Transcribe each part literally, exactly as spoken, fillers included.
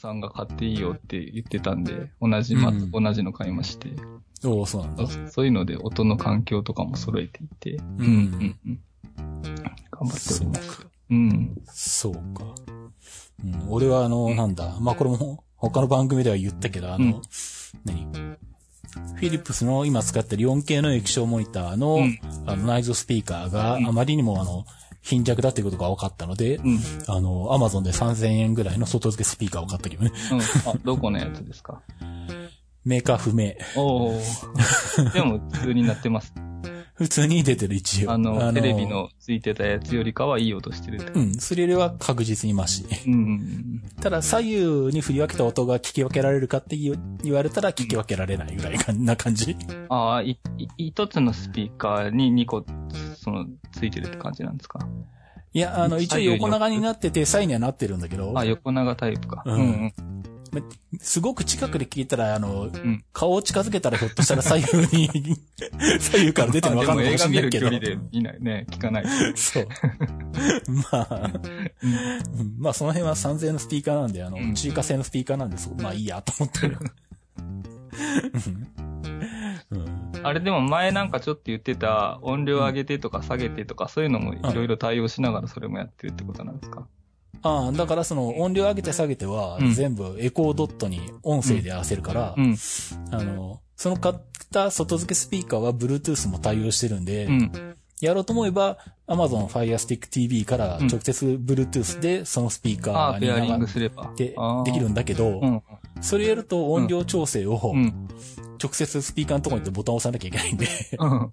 さんが買っていいよって言ってたんで、同じ、ま、うん、同じの買いまして。おお、そうなんだ。そういうので音の環境とかも揃えていて、うんうんうん。頑張っております。うん。そうか。うん、俺はあの、うん、なんだ、まあ、これも他の番組では言ったけど、あの、うん、何？フィリップスの今使ってる よんケー の液晶モニターの、うん、あの内蔵スピーカーがあまりにもあの貧弱だっていうことが分かったので、うん、あの Amazon でさんぜんえんぐらいの外付けスピーカーを買ったけどね。うん、あ、どこのやつですか？メーカー不明。おー。でも普通になってます。普通に出てる一応。あの、あのテレビのついてたやつよりかはいい音してるって。うん、それよりは確実にマシ。うん。ただ左右に振り分けた音が聞き分けられるかって言われたら聞き分けられないぐらいな感じ。ああ、い、一つのスピーカーににこ、その、ついてるって感じなんですか？いや、あの、一応横長になってて、左右にはなってるんだけど。あ、横長タイプか。うん。うんすごく近くで聞いたら、あの、うん、顔を近づけたらひょっとしたら左右に、左右から出てるの分かんないかもしれないけど。まあ、でも映画見る距離で見ないね、聞かない。そう。まあ、うん、まあその辺はさんぜんえんのスピーカーなんで、あの、うん、中華製のスピーカーなんです。まあいいやと思ってる。うん、あれでも前なんかちょっと言ってた、音量上げてとか下げてとか、そういうのもいろいろ対応しながらそれもやってるってことなんですか？ああ、だからその音量上げて下げては全部エコードットに音声で合わせるから、うんうん、あの、その買った外付けスピーカーは Bluetooth も対応してるんで、うん、やろうと思えば Amazon Fire Stick ティーブイ から直接 Bluetooth でそのスピーカーに流してできるんだけど、うん、それやると音量調整を直接スピーカーのところに行ってボタンを押さなきゃいけないんで、うん、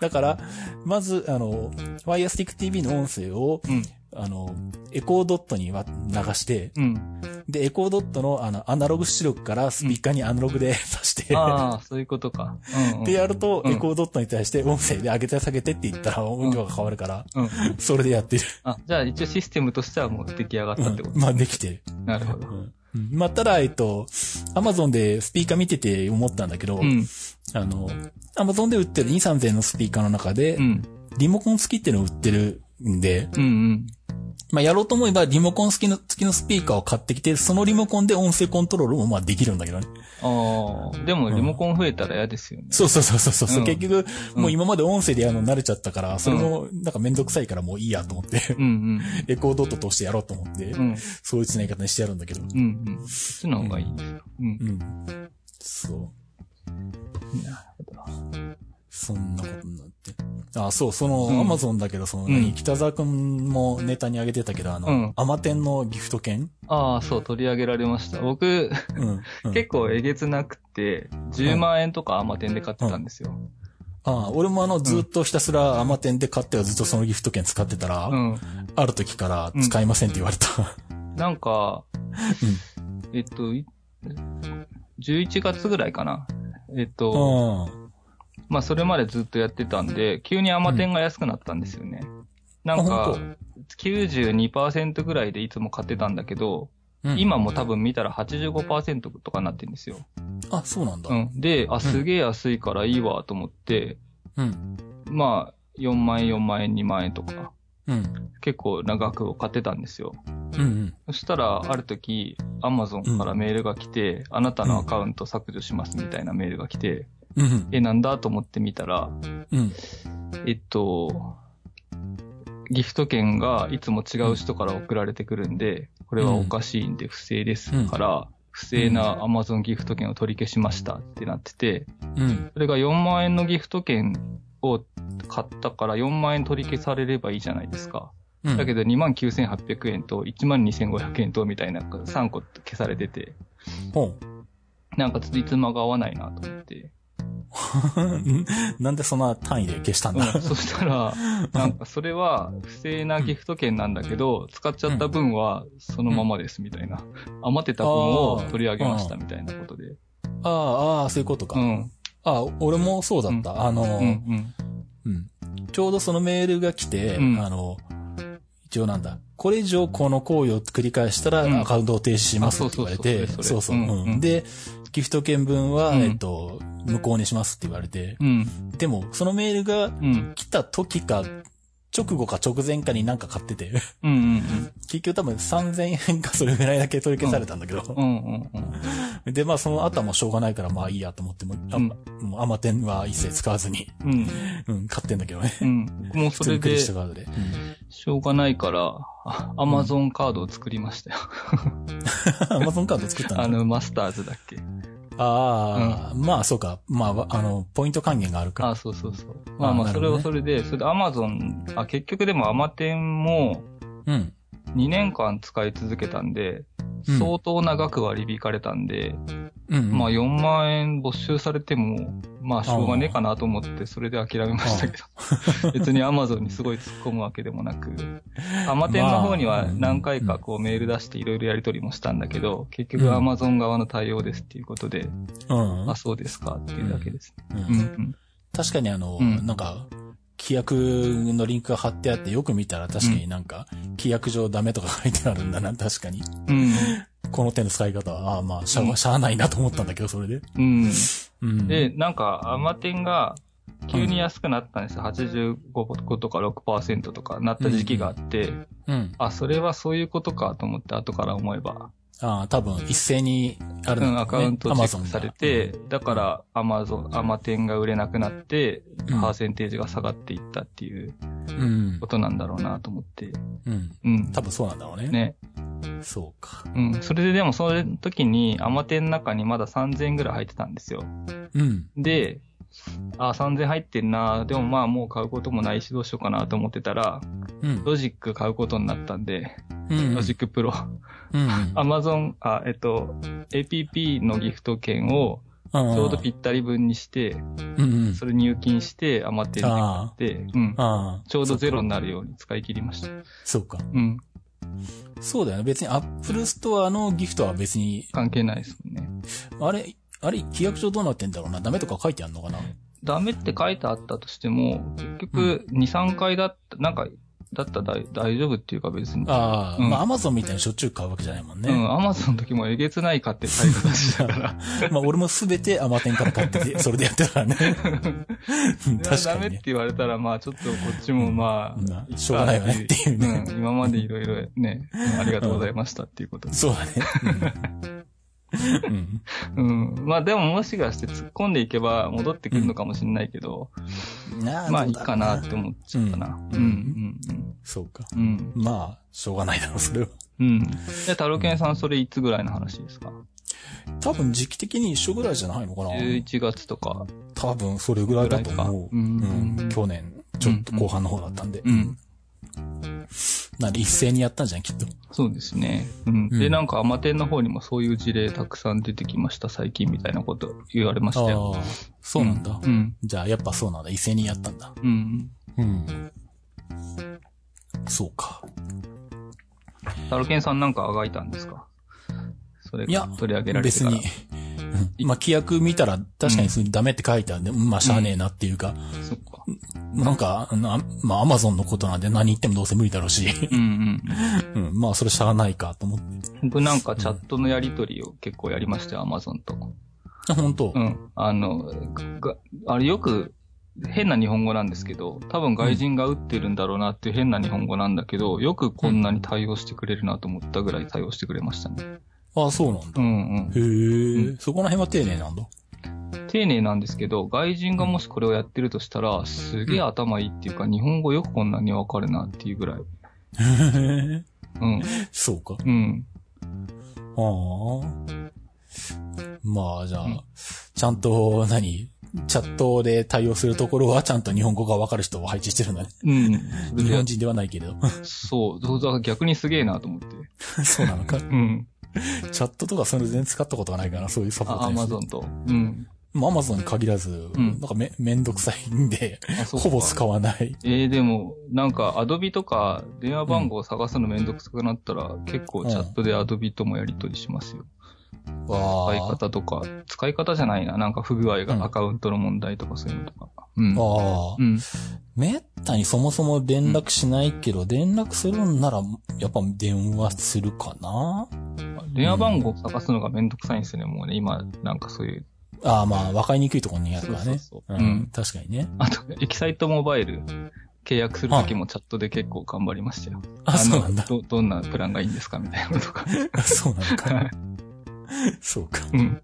だから、まずあの Fire Stick ティーブイ の音声を、うんあの、エコードットに流して、うん、で、エコードットのあの、アナログ出力からスピーカーにアナログで挿して、うん、ああ、そういうことか。うんうん、で、やると、うん、エコードットに対して音声で上げて下げてって言ったら音量が変わるから、うんうん、それでやってる。あ、じゃあ一応システムとしてはもう出来上がったってこと、うん、まあ、できてる。なるほど。うんまあ、ただ、えっと、アマゾンでスピーカー見てて思ったんだけど、うん、あの、アマゾンで売ってるに、さんぜんえんのスピーカーの中で、うん、リモコン付きっていうのを売ってるんで、うんうんまあ、やろうと思えばリモコン付きの、付きのスピーカーを買ってきて、そのリモコンで音声コントロールもまあできるんだけどね。ああ、でもリモコン増えたら嫌ですよね。うん、そうそうそうそうそう、うん。結局、もう今まで音声でやるの慣れちゃったから、それもなんかめんどくさいからもういいやと思って、うんうん、エコードットとしてやろうと思って、うん、そういうつなぎ方にしてやるんだけど。うんうん。そっちの方がいいんですよ。うん。うん。そう。なるほど。そんなことになって。あ, あ、そう、その、うん、アマゾンだけど、その、何、うん、北沢くんもネタにあげてたけど、あの、うん、アマテンのギフト券？ああ、そう、取り上げられました。僕、うんうん、結構えげつなくて、じゅうまんえんとかアマテンで買ってたんですよ。うんうん、ああ、俺もあの、ずっとひたすらアマテンで買ってはずっとそのギフト券使ってたら、うん、ある時から使いませんって言われた。うん、なんか、うん、えっと、じゅういちがつぐらいかな。えっと、うんまあそれまでずっとやってたんで、急にアマテンが安くなったんですよね。うん、なんか、きゅうじゅうにパーセント ぐらいでいつも買ってたんだけど、うん、今も多分見たら はちじゅうごパーセント とかなってるんですよ。あ、そうなんだ。うん、で、あ、すげえ安いからいいわと思って、うん、まあ、よんまんえん、よんまんえん、にまんえんとか、うん、結構な額を買ってたんですよ。うんうん、そしたら、ある時、Amazon からメールが来て、うん、あなたのアカウント削除しますみたいなメールが来て、うん、え、なんだと思ってみたら、うん、えっと、ギフト券がいつも違う人から送られてくるんで、これはおかしいんで不正ですから、うん、不正な Amazon ギフト券を取り消しましたってなってて、うん、それがよんまんえんのギフト券を買ったからよんまんえん取り消されればいいじゃないですか。うん、だけど にまんきゅうせんはっぴゃくえんと いちまんにせんごひゃくえんとみたいなさんこ消されてて、うん、なんかちょっといつまが合わないなと思って、なんでそんな単位で消したんだ、うん、そしたらなんかそれは不正なギフト券なんだけど、うん、使っちゃった分はそのままですみたいな、うん、余ってた分を取り上げましたみたいなことであああそういうことか、うん、あ俺もそうだった、うん、あの、うんうんうん、ちょうどそのメールが来て、うん、あの一応なんだこれ以上この行為を繰り返したらアカウントを停止しますって言われて、うん、そうそうそう、うんうん、でギフト券分は、うん、えっと、無効にしますって言われて、うん、でも、そのメールが来た時か、直後か直前かになんか買ってて。うんうんうん。結局多分さんぜんえんかそれぐらいだけ取り消されたんだけど。うんうんうん。で、まあその後はもうしょうがないからまあいいやと思って、もうアマテンは一切使わずに。うん。うん、買ってんだけどね。うん。もうそれで、しょうがないから、アマゾンカードを作りましたよ。アマゾンカード作ったのあの、マスターズだっけ。ああ、うん、まあそうか。まあ、あの、ポイント還元があるから。ああ、そうそうそう。まあまあ、それはそれで、ね、それで Amazon、あ、結局でも Amaten も、にねんかん使い続けたんで、うん、相当な額割り引かれたんで、うんうん、まあよんまんえん没収されても、まあしょうがねえかなと思って、それで諦めましたけど。別に Amazon にすごい突っ込むわけでもなく、Amaten の方には何回かこうメール出していろいろやり取りもしたんだけど、結局 Amazon 側の対応ですっていうことで、うん、あ、そうですかっていうだけです。確かにあの、うん、なんか、規約のリンクが貼ってあってよく見たら確かになんか、規約上ダメとか書いてあるんだな、確かに。うん、この手の使い方は、ああまあ、しゃあ、しゃあないなと思ったんだけど、それで。うんうん、で、なんか、アマテンが急に安くなったんですよ。はちじゅうごとか ろくパーセント とかなった時期があって、うんうん、あ、それはそういうことかと思って、後から思えば。ああ、多分、一斉に、あるの、ね、うん、アカウントチェックされて、だから、アマゾン、アマテンが売れなくなって、うん、パーセンテージが下がっていったっていう、ことなんだろうなと思って。うん。うん。多分そうなんだろうね。ね。そうか。うん。それででも、その時に、アマテンの中にまださんぜんえんぐらい入ってたんですよ。うん。で、ああ、さんぜんえん入ってんな。でもまあもう買うこともないしどうしようかなと思ってたら、うん、ロジック買うことになったんで、うん、ロジックプロ。アマゾン、あ、えっと、エーピーピー のギフト券をちょうどぴったり分にして、うん、それ入金して余ってるって買って、うん、ちょうどゼロになるように使い切りました。そうか。うん。そうだよね。別に Apple Store のギフトは別に。関係ないですもんね。あれあれ、規約上どうなってんだろうな。ダメとか書いてあんのかな。ダメって書いてあったとしても、結局、に、さんかいだった、なんか、だったら大丈夫っていうか別に。ああ、うん、まあ、アマゾンみたいにしょっちゅう買うわけじゃないもんね。うん、アマゾンの時もえげつない買って買い方したから。まあ、俺もすべてアマテンから買ってて、それでやってたからね。確かに、ね。ダメって言われたら、まあ、ちょっとこっちもまあ、うんまあ、しょうがないよねっていうね。うん、今までいろいろね、ありがとうございましたっていうこと。うん、そうだね。うんうんうん、まあでももしかして突っ込んでいけば戻ってくるのかもしれないけど、うん、まあいいかなって思っちゃったな。うんうんうん、そうか、うん。まあしょうがないだろうそれは。うん。でタロケンさんそれいつぐらいの話ですか？多分時期的に一緒ぐらいじゃないのかな。じゅういちがつとか。多分それぐらいだと思う。うんうん、去年ちょっと後半の方だったんで。うんうんうんなんで一斉にやったんじゃんきっと。そうですね。うん。で、なんかアマテンの方にもそういう事例たくさん出てきました最近みたいなこと言われましたよ。ああ、そうなんだ。うん。じゃあやっぱそうなんだ。一斉にやったんだ。うん。うん。そうか。タロケンさんなんかあがいたんですか？それが取り上げられてから。いや、別に。まあ、規約見たら確かにダメって書いてあるんで、うん、まあ、しゃあねえなっていうか、うん、そっかなんか、なまあ、アマゾンのことなんで何言ってもどうせ無理だろうし、うんうんうん、まあ、それしゃあないかと思って。僕なんかチャットのやりとりを結構やりましたよ、アマゾンと。あ、本当？うん。あの、あれよく、変な日本語なんですけど、多分外人が打ってるんだろうなっていう変な日本語なんだけど、よくこんなに対応してくれるなと思ったぐらい対応してくれましたね。ああ、そうなんだ。うんうん、へえ、うん。そこら辺は丁寧なんだ。丁寧なんですけど、外人がもしこれをやってるとしたら、すげえ頭いいっていうか、日本語よくこんなにわかるなっていうぐらい。へえ。うん。そうか。うん。ああ。まあ、じゃあ、うん、ちゃんと何、チャットで対応するところはちゃんと日本語がわかる人を配置してるんだね。うん。日本人ではないけど。そう。そうだ、逆にすげえなと思って。そうなのか。うん。チャットとかそれ全然使ったことがないから、そういうサポート。アマゾンと。うん。まあ、アマゾンに限らず、うん、なんかめ、めんどくさいんで、ほぼ使わない。ええー、でも、なんか、アドビとか、電話番号を探すのめんどくさくなったら、うん、結構チャットでアドビともやり取りしますよ。うん、使い方とか、使い方じゃないな、なんか不具合が、うん、アカウントの問題とかそういうのとか。うん。ああ。うん。めったにそもそも連絡しないけど、うん、連絡するんなら、やっぱ電話するかな？電話番号を探すのがめんどくさいんですよね、もうね、今、なんかそういう。ああ、まあ、わかりにくいところにやるからね。そうそうそう。うん、確かにね。あと、エキサイトモバイル契約するときもチャットで結構頑張りましたよ。あ、そうなんだ。ど、どんなプランがいいんですかみたいなのとか。あ、そうなのか。そうか。うん。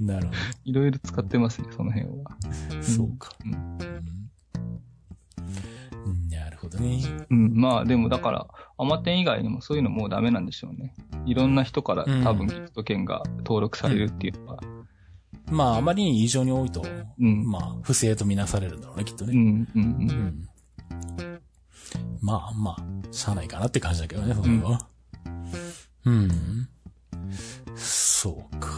なるほど。いろいろ使ってますね、その辺は。そうか。うん。うん、なるほどね。うん。まあ、でもだから、アマテン以外にもそういうのもうダメなんでしょうね。いろんな人から多分ギフト券が登録されるっていうのは。うんうん、まあ、あまりに異常に多いと、うん、まあ、不正とみなされるんだろうね、きっとね。うんうんうんうん、まあまあ、しゃあないかなって感じだけどね、それは。うん。うん、そうか。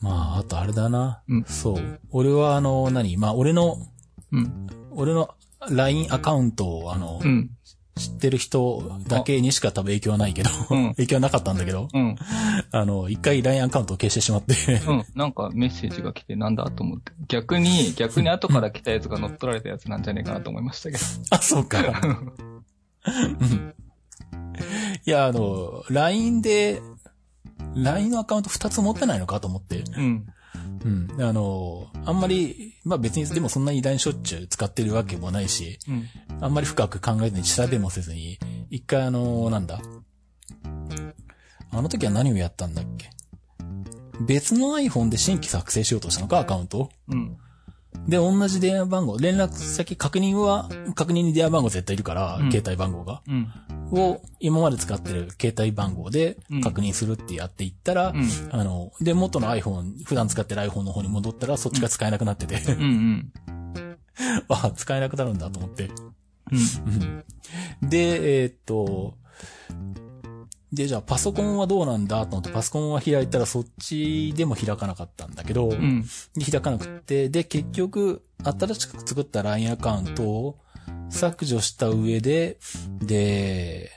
まあ、あとあれだな。うん、そう。俺は、あの、何まあ、俺の、うん、俺の ライン アカウントを、あの、うん、知ってる人だけにしか多分影響はないけど、うん、影響はなかったんだけど、うん、あの、一回 ライン アカウントを消してしまって、うん、なんかメッセージが来てなんだと思って、逆に、逆に後から来たやつが乗っ取られたやつなんじゃねえかなと思いましたけど。あ、そうか。うん、いや、あの、ライン で、ライン のアカウントふたつ持ってないのかと思って、うん。うん。あの、あんまり、まあ別に、でもそんなに ライン しょっちゅう使ってるわけもないし、うん、あんまり深く考えずに調べもせずに、一回あの、なんだ。あの時は何をやったんだっけ。別の iPhone で新規作成しようとしたのか、アカウントを。うん。で、同じ電話番号、連絡先確認は、確認に電話番号絶対いるから、うん、携帯番号が、うん。を、今まで使ってる携帯番号で確認するってやっていったら、うん、あの、で、元の iPhone、普段使ってる iPhone の方に戻ったら、そっちが使えなくなってて、うんうん。あ、使えなくなるんだと思って。うん、で、えー、っと、で、じゃあパソコンはどうなんだと思って、パソコンは開いたらそっちでも開かなかったんだけど、うん、で開かなくて、で、結局、新しく作った ライン アカウントを削除した上で、で、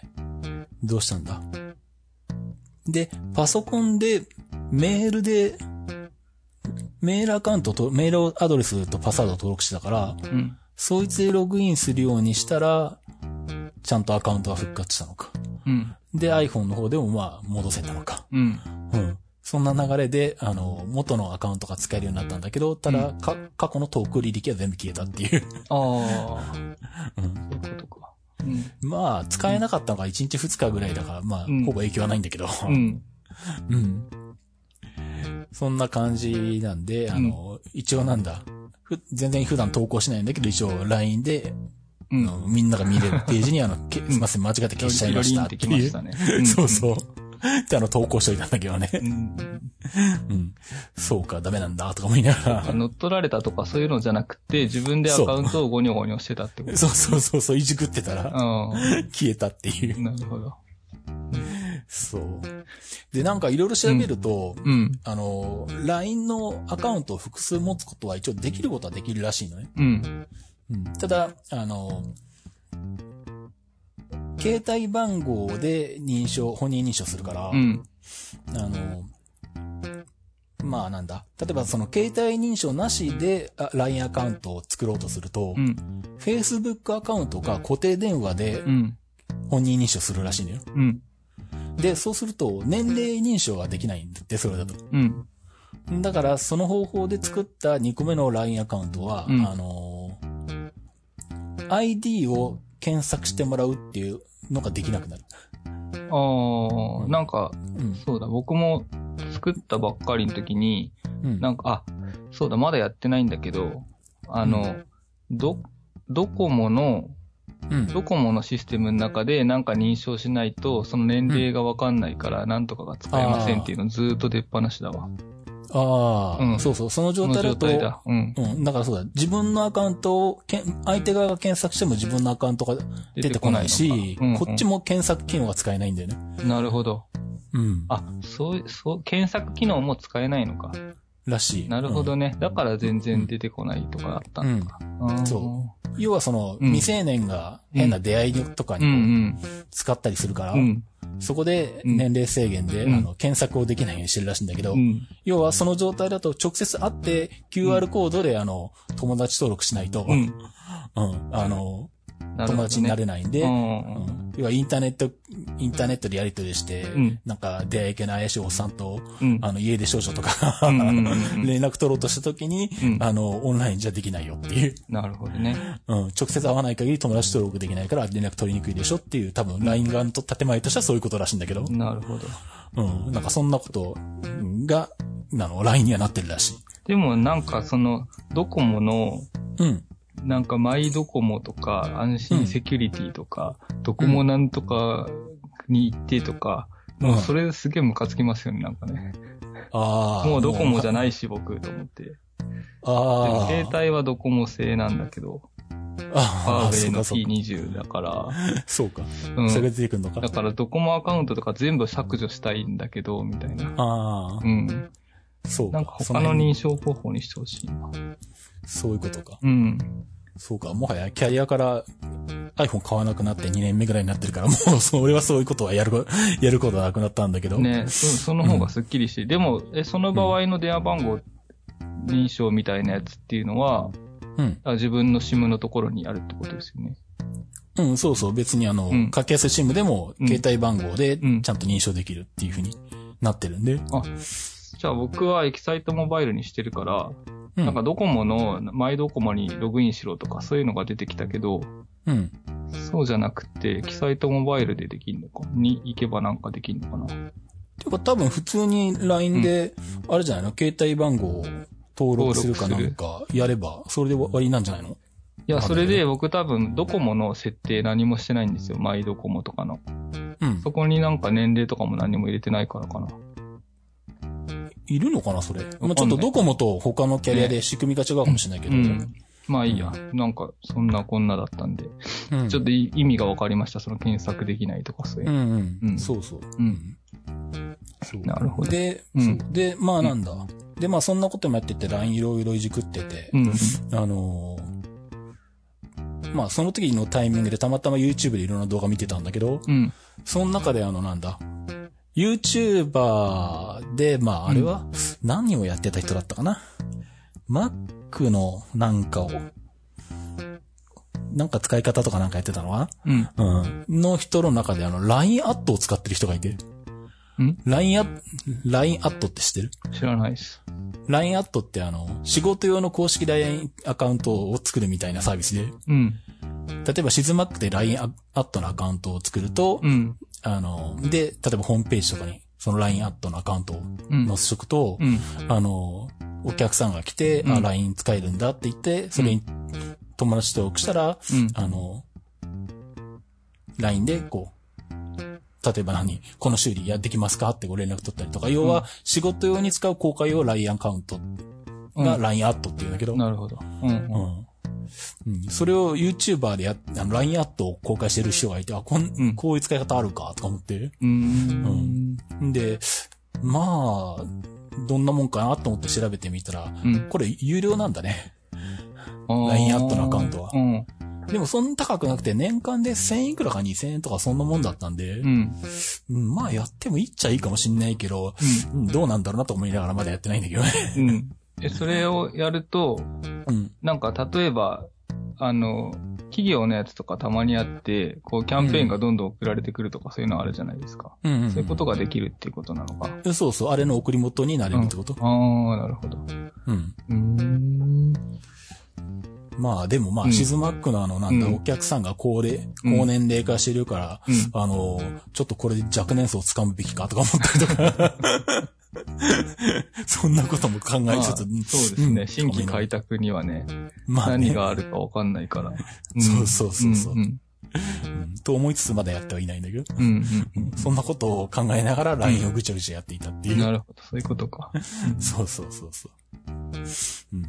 どうしたんだ？で、パソコンでメールで、メールアカウントと、メールアドレスとパスワードを登録してたから、うん、そいつでログインするようにしたら、ちゃんとアカウントが復活したのか。うんで、iPhone の方でもまあ、戻せたのか。うん。うん。そんな流れで、あの、元のアカウントが使えるようになったんだけど、ただ、うん、か、過去のトーク履歴は全部消えたっていう。ああ。うん。そういうことか。うん。まあ、使えなかったのがいちにちふつかぐらいだから、まあ、うん、ほぼ影響はないんだけど。うん。うん。そんな感じなんで、あの、うん、一応なんだ。ふ、全然普段投稿しないんだけど、一応 ライン で、うん、みんなが見れるページにあの、けすいません、間違って消しちゃいましたっていう。消しましたね。そうそう。ってあの、投稿しといたんだけどね。うん。うん。そうか、ダメなんだ、とか思いながら。乗っ取られたとかそういうのじゃなくて、自分でアカウントをゴニョゴニョしてたってこと。そうそうそうそう、いじくってたら、消えたっていう。なるほど。そう。で、なんかいろいろ調べると、うんうん、あの、ライン のアカウントを複数持つことは一応できることはできるらしいのね。うん。うん、ただ、あの、携帯番号で認証、本人認証するから、うん、あの、まあなんだ。例えばその携帯認証なしで ライン アカウントを作ろうとすると、うん、Facebook アカウントか固定電話で本人認証するらしいのよ。うん、で、そうすると年齢認証ができないんだって、それだと。うん、だからその方法で作ったにこめの ライン アカウントは、うん、あの、アイディー を検索してもらうっていうのができなくなる。ああ、なんか、うん、そうだ、僕も作ったばっかりの時に、うん、なんか、あ、そうだ、まだやってないんだけど、あの、うん、ど、ドコモの、うん、ドコモのシステムの中でなんか認証しないと、その年齢がわかんないから、なんとかが使えませんっていうのずーっと出っ放しだわ。ああ、うん、そうそう、その状態だと、だうん、うん、だからそうだ、自分のアカウントをけ、相手側が検索しても自分のアカウントが出てこないし、うんうん、こっちも検索機能が使えないんだよね。なるほど。うん。あ、そう、そう、検索機能も使えないのか。らしい。なるほどね。うん、だから全然出てこないとかあったのか。うんうん、そう。要はその、うん、未成年が変な出会いとかにこう、うんうん、使ったりするから、うんそこで年齢制限で、うん、あの検索をできないようにしてるらしいんだけど、うん、要はその状態だと直接会って キューアール コードであの友達登録しないと、うんうん、あの、ね、友達になれないんで、うんうん、要はインターネットインターネットでやり取りして、うん、なんか出会い系の怪しいおっさんと、うん、あの家で少女とか、うんうんうん、連絡取ろうとした時に、うん、あのオンラインじゃできないよっていう。なるほどね。うん、直接会わない限り友達登録できないから連絡取りにくいでしょっていう、多分 ライン 側の建前としてはそういうことらしいんだけど。なるほど。うん、なんかそんなことがなの ライン にはなってるらしい。でもなんかそのドコモの、うん。なんかマイドコモとか安心セキュリティとか、うん、ドコモなんとかに行ってとか、うん、もうそれすげえムカつきますよねなんかね。ああ。もうドコモじゃないし僕と思って。ああ。携帯はドコモ製なんだけど。ああ。ファーウェイの ピーにじゅう だから。そうか。うん。それが出てくるのか。だからドコモアカウントとか全部削除したいんだけどみたいな。ああ。うん。そうか。なんか他の認証方法にしてほしいな。そういうことか。うん。そうか。もはやキャリアから iPhone 買わなくなってにねんめぐらいになってるから、もうそれはそういうことはやるやることはなくなったんだけど。ね、そ, その方がスッキリして、うん、でもえその場合の電話番号認証みたいなやつっていうのは、うん、自分の SIM のところにあるってことですよね。うん、そうそう。別にあの、うん、格安 SIM でも携帯番号でちゃんと認証できるっていう風になってるんで。うんうん、あ、じゃあ僕はエキサイトモバイルにしてるから。なんかドコモのマイドコモにログインしろとかそういうのが出てきたけど、うん、そうじゃなくてキサイトモバイルでできんのかに行けばなんかできんのかな。ていうか多分普通に ライン で、うん、あれじゃないの携帯番号を登録するかなんかやればそれで終わりなんじゃないの？いやそれで僕多分ドコモの設定何もしてないんですよマイドコモとかの、うん、そこになんか年齢とかも何も入れてないからかな。いるのかなそれ。まあ、ちょっとドコモと他のキャリアで仕組みが違うかもしれないけど。ねうん、まあいいや。なんかそんなこんなだったんで、うん、ちょっと意味が分かりました。その検索できないとかそういう。うんうん。うん、そうそう。うん。そうなるほど。で、うん、でまあなんだ、うん。でまあそんなこともやってて ライン いろいろいじくってて、うん、あのー、まあその時のタイミングでたまたま YouTube でいろんな動画見てたんだけど、うん、その中であのなんだ。YouTuber で、まあ、あれは、何をやってた人だったかな、うん、?Mac のなんかを、なんか使い方とかなんかやってたのは、うん、うん。の人の中で、あの、ライン アットを使ってる人がいて。ん ?ライン アット、ライン アットって知ってる？知らないです。ライン アットって、あの、仕事用の公式 ライン アカウントを作るみたいなサービスで。うん。例えば、シズマックで ライン アットのアカウントを作ると、うん。あの、で、例えばホームページとかに、その ライン アットのアカウントを載せとくと、うんうん、あの、お客さんが来て、うん、あ、ライン 使えるんだって言って、それに友達登録したら、うん、あの、ライン で、こう、例えば何、この修理やってきますかってご連絡取ったりとか、要は仕事用に使う公開用 ライン アカウントが ライン アットっていうんだけど。うん、なるほど。うんうんうん、それを YouTuber でや、あの、ライン アットを公開してる人がいて、あ、こん、こういう使い方あるか、とか思って。うん。うん。で、まあ、どんなもんかなと思って調べてみたら、うん、これ有料なんだね。ライン アットのアカウントは。うん。でもそんな高くなくて、年間でせんいくらかにせんえんとかそんなもんだったんで、うん。まあやってもいいっちゃいいかもしんないけど、うん、どうなんだろうなと思いながらまだやってないんだけどね。うん。え、それをやると、うん、なんか例えば、あの、企業のやつとかたまにあって、こうキャンペーンがどんどん送られてくるとかそういうのあるじゃないですか。うんうんうん、そういうことができるっていうことなのか。うん、そうそう、あれの送り元になれるってこと、うん、ああ、なるほど。うん。うーんまあでもまあ、シズマックのあの、なんだ、うん、お客さんが高齢、高年齢化してるから、うん、あの、ちょっとこれで若年層を掴むべきかとか思ったりとか。そんなことも考えつつ、まあ、そうですね、うん。新規開拓にはね、まあね、何があるか分かんないから。うん、そうそうそうそう、うんうんうん。と思いつつまだやってはいないんだけど、うんうんうん、そんなことを考えながら ライン をぐちゃぐちゃやっていたっていう。うん、なるほど、そういうことか。そうそうそうそう、うん。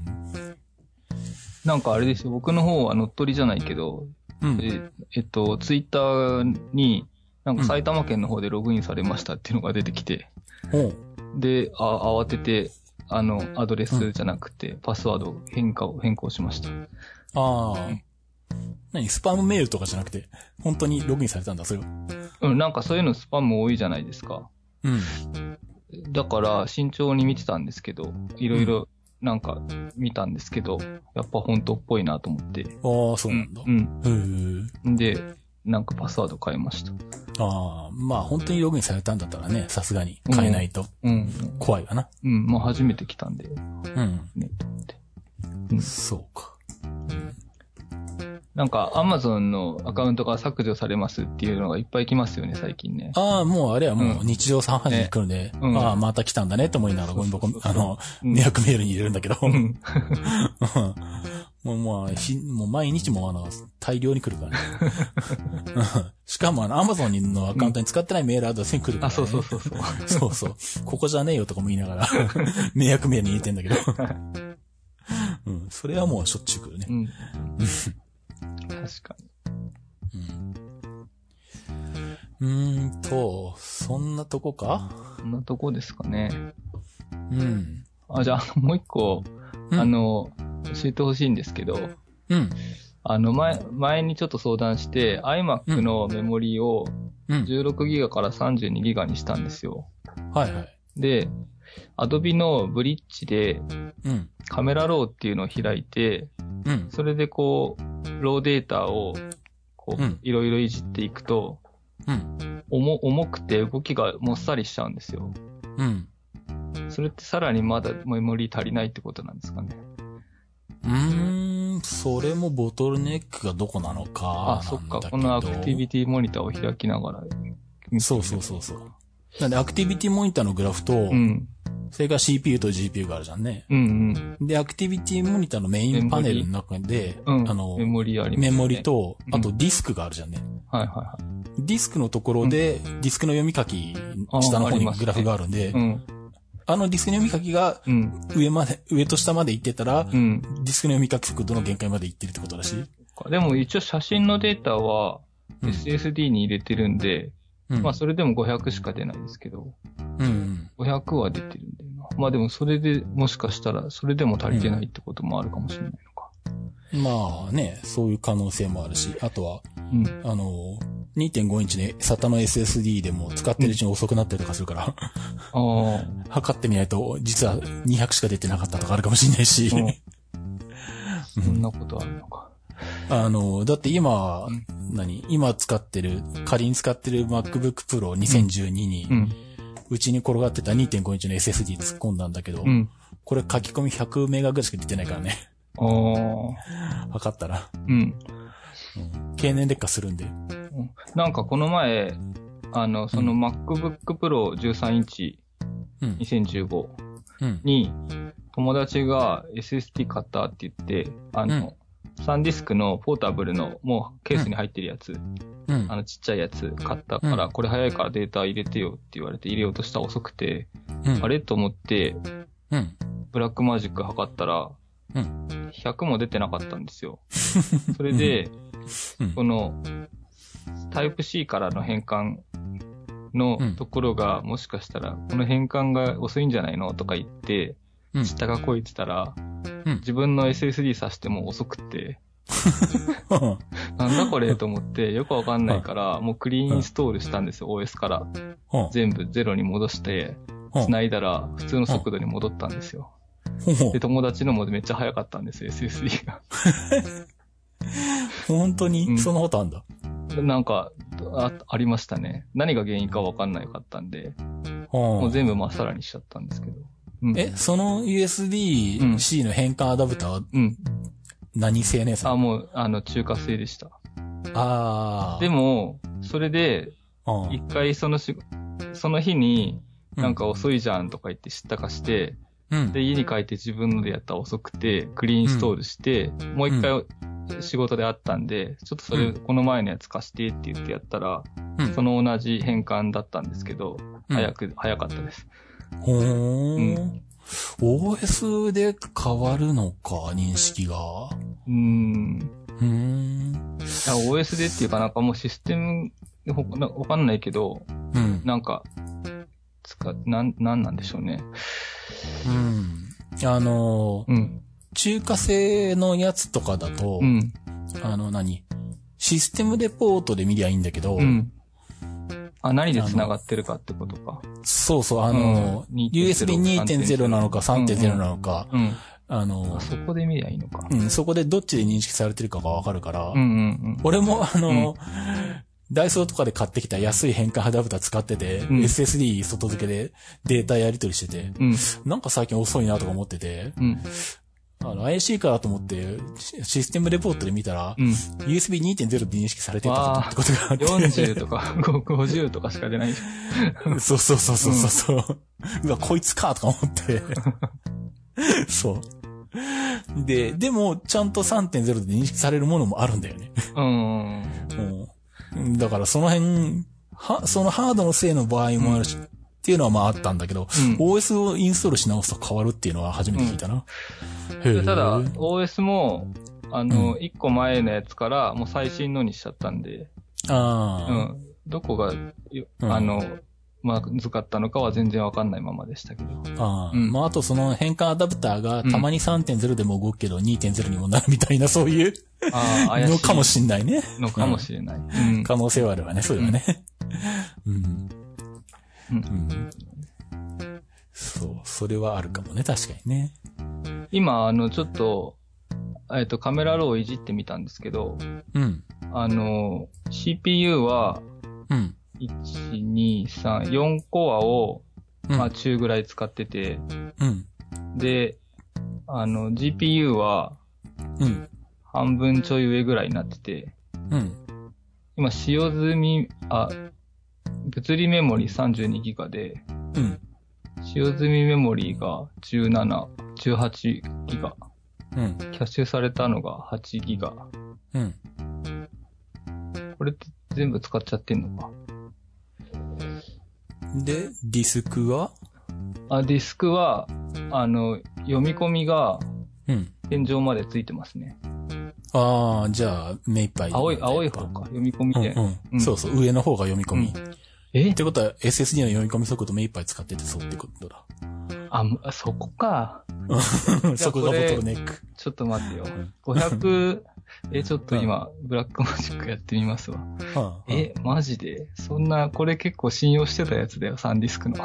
なんかあれですよ、僕の方は乗っ取りじゃないけど、うん、え, えっと、ツイッターになんか埼玉県の方でログインされましたっていうのが出てきて、うんうんで、あ、慌てて、あの、アドレスじゃなくて、パスワードを変化を変更しました。うん、ああ。何スパムメールとかじゃなくて、本当にログインされたんだ、それは。うん、なんかそういうのスパム多いじゃないですか。うん。だから、慎重に見てたんですけど、いろいろ、なんか、見たんですけど、やっぱ本当っぽいなと思って。ああ、そうなんだ。うん。うん、へえ。で、なんかパスワード変えました。ああ、まあ本当にログインされたんだったらね、さすがに変えないと怖いわな。うん、うんうん、まあ初めて来たんで、うん、ねと思って、うん、そうか。なんか Amazon のアカウントが削除されますっていうのがいっぱい来ますよね最近ね。ああ、もうあれはもう日常茶飯事に来るんで、うん、ああまた来たんだねと思いながらゴミ箱あの迷惑メールに入れるんだけど、うん、もうもうひもう毎日もあの大量に来るから、ね。しかもあの Amazon のアカウントに使ってないメールアドレスに来るから、ね。あ、そうそうそうそう。そうそう。ここじゃねえよとかも言いながら迷惑メールに入れてんだけど、うん、それはもうしょっちゅう来るね。うん確かに。うん。うーんと、そんなとこか？そんなとこですかね。うん。あ、じゃあ、もう一個、うん、あの、教えてほしいんですけど、うん。あの、前、前にちょっと相談して、iMac のメモリを じゅうろくギガバイト から さんじゅうにギガバイト にしたんですよ。うん、はいはい。で、Adobe のブリッジで、うん、カメラローっていうのを開いて、うん、それでこうローデータをこう、うん、いろいろいじっていくと、うん、重, 重くて動きがもっさりしちゃうんですよ、うん、それってさらにまだメモリ足りないってことなんですかね。うーん、それもボトルネックがどこなのか。あ、そっか、このアクティビティモニターを開きながら。そうそうそうそう。なんでアクティビティモニターのグラフと、うん、それから シーピーユー と ジーピーユー があるじゃんね、うんうん、でアクティビティモニターのメインパネルの中でメ モ,、うん、あのメモリありますね。メモリとあとディスクがあるじゃんね、うん、はいはいはい。ディスクのところで、うん、ディスクの読み書き下の方にグラフがあるんで、 あ, あ,、ねうん、あのディスクの読み書きが上まで、うん、上と下まで行ってたら、うん、ディスクの読み書き速度の限界まで行ってるってことだし、でも一応写真のデータは エスエスディー に入れてるんで、うんうん、まあそれでもごひゃくしか出ないんですけど、うんうん、ごひゃくは出てるんだよな。まあでもそれでもしかしたらそれでも足りてないってこともあるかもしれないのか。うん、まあね、そういう可能性もあるし、あとは、うん、あの にてんご インチで エスエーティーエー の エスエスディー でも使ってるうちに遅くなったりとかするから、うん、あ測ってみないと実はにひゃくしか出てなかったとかあるかもしれないし、うん、そんなことあるのか。あの、だって今、何今使ってる、仮に使ってる MacBook Pro にせんじゅうにに、うち、ん、に転がってた にてんご インチの エスエスディー 突っ込んだんだけど、うん、これ書き込みひゃくメガぐらいしか出てないからね。ああ。測ったら。うん。経年劣化するんで。なんかこの前、あの、その MacBook Pro じゅうさんインチ、うん、にせんじゅうごに、うん、友達が エスエスディー 買ったって言って、あの、うんサンディスクのポータブルのもうケースに入ってるやつ、うん、あのちっちゃいやつ買ったから、うん、これ早いからデータ入れてよって言われて入れようとしたら遅くて、うん、あれと思って、うん、ブラックマジック測ったら、うん、ひゃくも出てなかったんですよ。それで、うん、このタイプ C からの変換のところが、うん、もしかしたらこの変換が遅いんじゃないのとか言って下がこいてたら、うん、自分の エスエスディー 挿しても遅くってなんだこれと思ってよくわかんないからもうクリーンインストールしたんですよ オーエス から全部ゼロに戻して繋いだら普通の速度に戻ったんですよ。で友達のもめっちゃ早かったんですよ エスエスディー が本当に、うん、そんなことあんだ。なんか あ, ありましたね。何が原因かわかんないかったんでもう全部まっさらにしちゃったんですけど。うん、え、その ユーエスビー-C の変換アダプターは、うん、何製ねさん？あ、もう、あの、中華製でした。ああ。でも、それで、一回そのし、その日に、なんか遅いじゃんとか言って知ったかして、うん、で、家に帰って自分のでやったら遅くて、クリーンインストールして、うん、もう一回仕事であったんで、ちょっとそれ、この前のやつ貸してって言ってやったら、うん、その同じ変換だったんですけど、うん、早く、早かったです。ほー、うん。オーエス で変わるのか、認識が。うーん。うーん。オーエス でっていうかなんかもうシステム、わかんないけど、うん、なんか、つか、なん、なんなんでしょうね。うん。あの、うん、中華製のやつとかだと、うん、あの何、システムでポートで見りゃいいんだけど、うんあ、何で繋がってるかってことか。そうそう、あの、うん、USB にてんれい なのか さんてんれい なのか、うん、あのあそこで見りゃいいのか、うん、そこでどっちで認識されてるかがわかるから、うんうんうん、俺もあの、うん、ダイソーとかで買ってきた安い変換アダプター使ってて、うん、エスエスディー 外付けでデータやり取りしてて、うん、なんか最近遅いなとか思ってて、うんあの、アイシー かと思って、システムレポートで見たら、うん、ユーエスビーにてんゼロ で認識されてたってことがあって。よんじゅうとか、ごじゅうとかしか出ない。そうそうそうそうそう。うん、うわ、こいつかとか思って。そう。で、でも、ちゃんと さんてんゼロ で認識されるものもあるんだよね。うん。だからその辺、は、そのハードのせいの場合もあるし、うんっていうのはまああったんだけど、うん、オーエス をインストールし直すと変わるっていうのは初めて聞いたな。うん、ただ オーエス もあの一、うん、個前のやつからもう最新のにしちゃったんで、あうん、どこがあの、うん、まずかったのかは全然わかんないままでしたけど。あ、うん、まああとその変換アダプターがたまに さんてんゼロ でも動くけど にてんゼロ にもなるみたいなそういうあのかもしんないね。のかもしれない。うんうん、可能性はあるわね。そうだね。うん。うんうん、そう、それはあるかもね、確かにね。今、あの、ちょっと、えっと、カメラローをいじってみたんですけど、うん。あの、シーピーユー は、うん。いち、に、さん、よんコアを、うん、まあ、中ぐらい使ってて、うん。で、あの、ジーピーユー は、うん。半分ちょい上ぐらいになってて、うん。今、使用済み、あ、物理メモリさんじゅうにギガで、うん、使用済みメモリがじゅうなな、じゅうはちギガ、うん、キャッシュされたのがはちギガ、うん、これって全部使っちゃってんのか。で、ディスクは？あ、ディスクはあの読み込みが天井までついてますね。うんああ、じゃあ、目いっぱい。青い、青い方か。読み込みで、うんうんうん。そうそう、上の方が読み込み。うん、えってことは、エスエスディー の読み込み速度目いっぱい使っててそうってことだ。あ、そこか。そこがボトルネック。ちょっと待ってよ。ごひゃく、え、ちょっと今、ブラックマジックやってみますわ。はあ、え、マジでそんな、これ結構信用してたやつだよ、サンディスクの。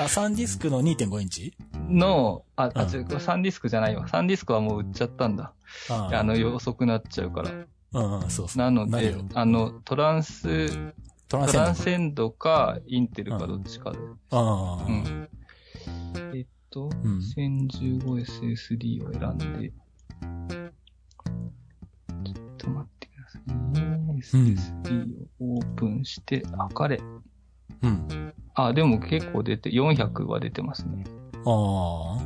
あ、サンディスクの にてんご インチの、あ、うん、あ、ちょ、サンディスクじゃないわ。サンディスクはもう売っちゃったんだ。あ, あの、遅くなっちゃうから。うんうん、そうそう。なので、あの、トランス、トランセンドか、トランセンドかインテルかどっちかで。ああ。うん。えっと、うん、せんじゅうごエスエスディー を選んで、ちょっと待ってくださいね。エスエスディー をオープンして、うん、測れ。うん。あ、でも結構出て、よんひゃくは出てますね。ああ。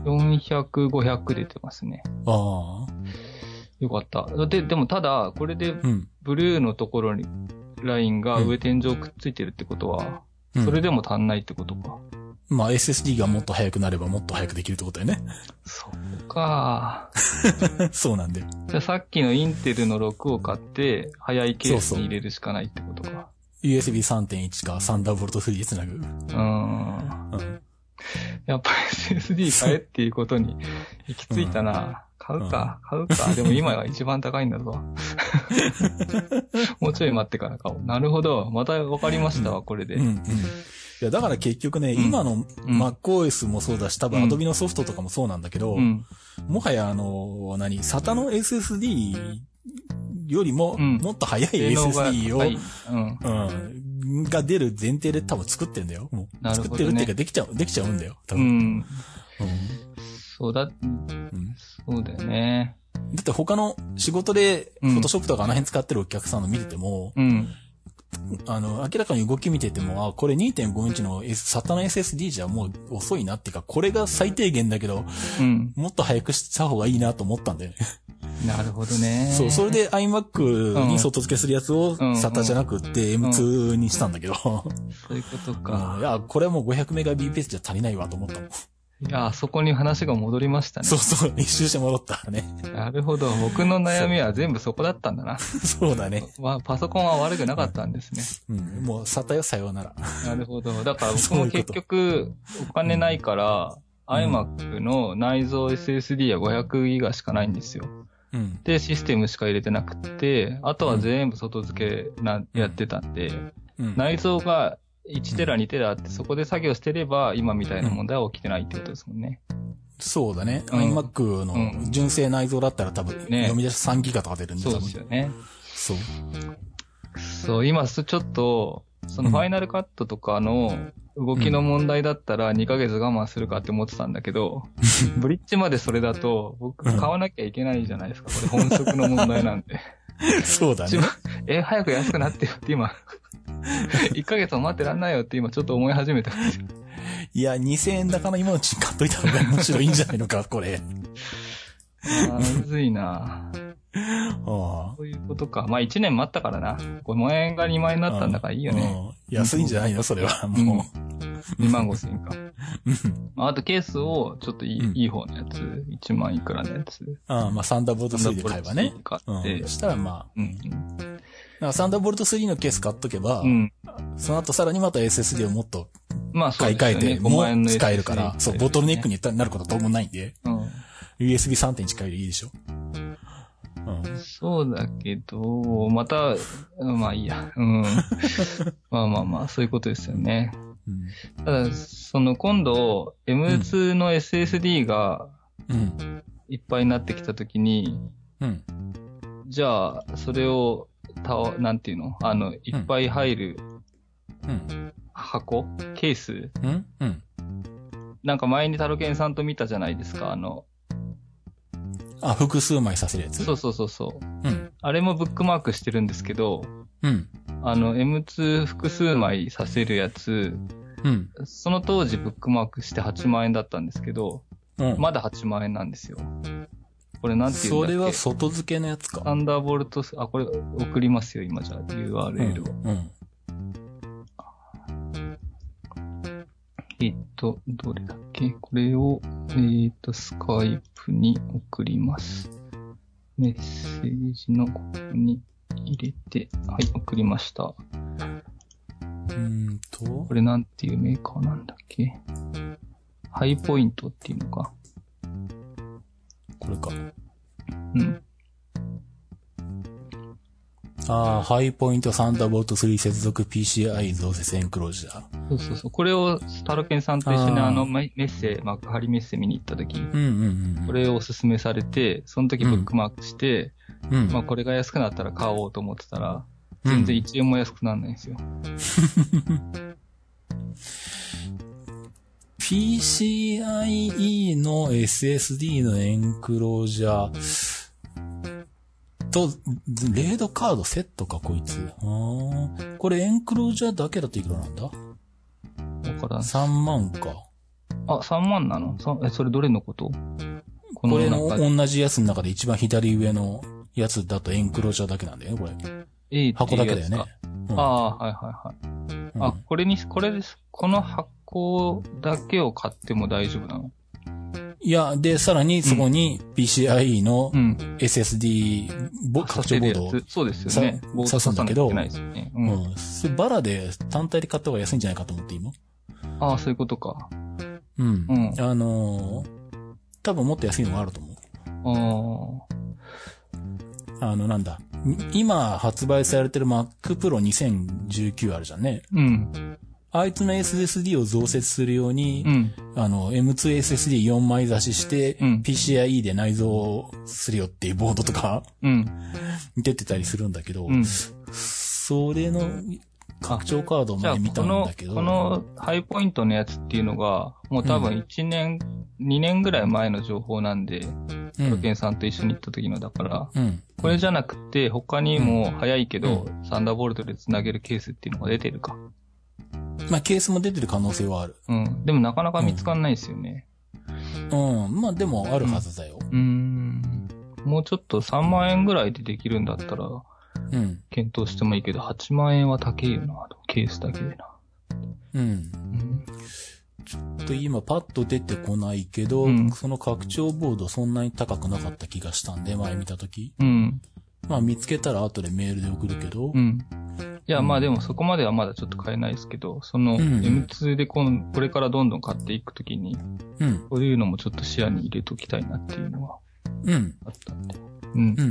よんひゃく、ごひゃく出てますね。ああ。よかった。で、でもただ、これで、ブルーのところに、ラインが上天井くっついてるってことは、それでも足んないってことか。うん、まあ、エスエスディー がもっと速くなればもっと速くできるってことだよね。そうか。そうなんだよ。じゃあさっきのインテルのろくを買って、速いケースに入れるしかないってことか。そうそうユーエスビーさんてんいち かサンダーボルトスリーでつなぐ。うーん。うん。やっぱ エスエスディー 買えっていうことに行き着いたな。うん、買うか、うん、買うか。でも今が一番高いんだぞ。もうちょい待ってから買おう。なるほど。また分かりましたわ、うん、これで。うんうんいやだから結局ね、うん、今の MacOS もそうだし、多分 Adobe のソフトとかもそうなんだけど、うん、もはやあの、何、エスエーティーエー の エスエスディー よりも、うん、もっと速い エスエスディー を、はいうんうん、が出る前提で多分作ってんだよ。もう作ってるっていうかできちゃう、できちゃうんだよ。多分。うんうん、そうだ、うん、そうだよね。だって他の仕事で Photoshop とかあの辺使ってるお客さんの見てても、うんうんあの、明らかに動き見てても、あ、これ にてんご インチの エスエーティーエー の エスエスディー じゃもう遅いなっていうか、これが最低限だけど、うん、もっと早くした方がいいなと思ったんだよね。なるほどね。そう、それで iMac に外付けするやつを エスエーティーエー じゃなくて エムツー にしたんだけど。そういうことか。いや、これはもう ごひゃくメガビーピーエス じゃ足りないわと思ったもん。いや、そこに話が戻りましたね。そうそう、一周して戻ったね。なるほど。僕の悩みは全部そこだったんだな。そうだね。まあ、パソコンは悪くなかったんですね。うん。うん、もう、さたよ、さようなら。なるほど。だから僕も結局、お金ないから、うん、iMac の内蔵 エスエスディー はごひゃくギガしかないんですよ。うん。で、システムしか入れてなくて、あとは全部外付けな、うん、やってたんで、うん、内蔵が、いちテラにテラってそこで作業してれば今みたいな問題は起きてないってことですもんね。そうだね。うん、iMac の純正内蔵だったら多分、ね、読み出しさんギガとか出るんで、そうですよね。そう。そう、今ちょっと、そのファイナルカットとかの動きの問題だったらにかげつ我慢するかって思ってたんだけど、うん、ブリッジまでそれだと僕買わなきゃいけないじゃないですか。これ本職の問題なんで。そうだね。え、早く安くなってよって今、いっかげつも待ってらんないよって今ちょっと思い始めた。いや、にせんえん高の今のうちに買っといた方が面白いんじゃないのか、これ。まずいなあ。そういうことか。まあいちねん待ったからな。ごまんえんがにまんえんになったんだからいいよね。安いんじゃないのそれは。もう。にまんごせんえんか。まあ、あとケースを、ちょっといい、うん、いい方のやつ。いちまんいくらのやつ。ああ、まあサンダーボルトスリーで買えばね。買って、うん。そしたらまあ。うん。なんかサンダーボルトスリーのケース買っとけば、うん、その後さらにまた エスエスディー をもっと買い替えて、もう使えるから、まあそうですよね、ごまんえんの エスエスディー そう、ボトルネックになることはどうもないんで。うん、ユーエスビーさんてんいち 買えるいいでしょ。うん、そうだけど、また、まあいいや。うん、まあまあまあ、そういうことですよね。うん、ただ、その今度、エムツー の エスエスディー がいっぱいになってきたときに、うん、じゃあ、それを、たなんていうのあの、いっぱい入る箱、うん、ケース、うんうん、なんか前にタロケンさんと見たじゃないですか、あの、あ、複数枚させるやつ？そうそうそうそう、うん。あれもブックマークしてるんですけど、うん、あの エムツー 複数枚させるやつ、うん、その当時ブックマークしてはちまんえんだったんですけど、うん、まだはちまんえんなんですよ。これなんていうんだっけ？それは外付けのやつか。サンダーボルト、あ、これ送りますよ、今じゃあ ユーアールエル を。うんうん、えっと、どれだっけ？これを、えー、っと、スカイプに送ります。メッセージのここに入れて、はい、送りました。うーんと。これなんていうメーカーなんだっけ？ハイポイントっていうのか。これか。うん。ああ、ハイポイントサンダーボルトスリー接続 ピーシーアイ 増設エンクロージャー。そうそうそう。これをタロケンさんと一緒にあのメッセ、幕張メッセ見に行った時、うんうんうん、これをおすすめされて、その時ブックマークして、うん、まあこれが安くなったら買おうと思ってたら、うん、全然いちえんも安くならないんですよ。ピーシーアイイー の エスエスディー のエンクロージャーと、レードカードセットか、こいつ。あ、これエンクロージャーだけだといくらなんだ？わからん。さんまんか。あ、さんまんなの？え、それどれのこと？このこれの同じやつの中で一番左上のやつだとエンクロージャーだけなんだよね、これ。箱だけだよね。うん、ああ、はいはいはい。うん、あ、これに、これです。この箱。ここだけを買っても大丈夫なの？いや、で、さらにそこに ピーシーアイ の エスエスディー 拡張ボードを、うん、そうですよね。刺すんだけど、ね、うん、うん、それバラで単体で買った方が安いんじゃないかと思って今。ああ、そういうことか。うん。うん、あのー、多分もっと安いのがあると思う。ああ。あの、なんだ。今発売されてる Mac Pro にせんじゅうきゅうあるじゃんね。うん。あいつの エスエスディー を増設するように、うん、あの、エムツーエスエスディーよん 枚差しして、うん、ピーシーアイ で内蔵するよっていうボードとか、うん、出てたりするんだけど、うん、それの拡張カードまで見たんだけど。この、このハイポイントのやつっていうのが、もう多分いちねん、うん、にねんぐらい前の情報なんで、タロケンさんと一緒に行った時のだから、うん、これじゃなくて他にも早いけど、うん、サンダーボルトで繋げるケースっていうのが出てるか。まあ、ケースも出てる可能性はある。うん。でもなかなか見つかんないですよね。うん。うん、まあ、でもあるはずだよ。うん。もうちょっとさんまんえんぐらいでできるんだったら、うん。検討してもいいけど、はちまんえんは高いよな、ケースだけでな。うん。うん、ちょっと今パッと出てこないけど、うん、その拡張ボードそんなに高くなかった気がしたんで、前見たとき。うん。まあ、見つけたら後でメールで送るけど。うん。いや、まあでもそこまではまだちょっと買えないですけど、その エムツー で こ, のこれからどんどん買っていくときに、うん、こういうのもちょっと視野に入れときたいなっていうのはあったんで。うん。う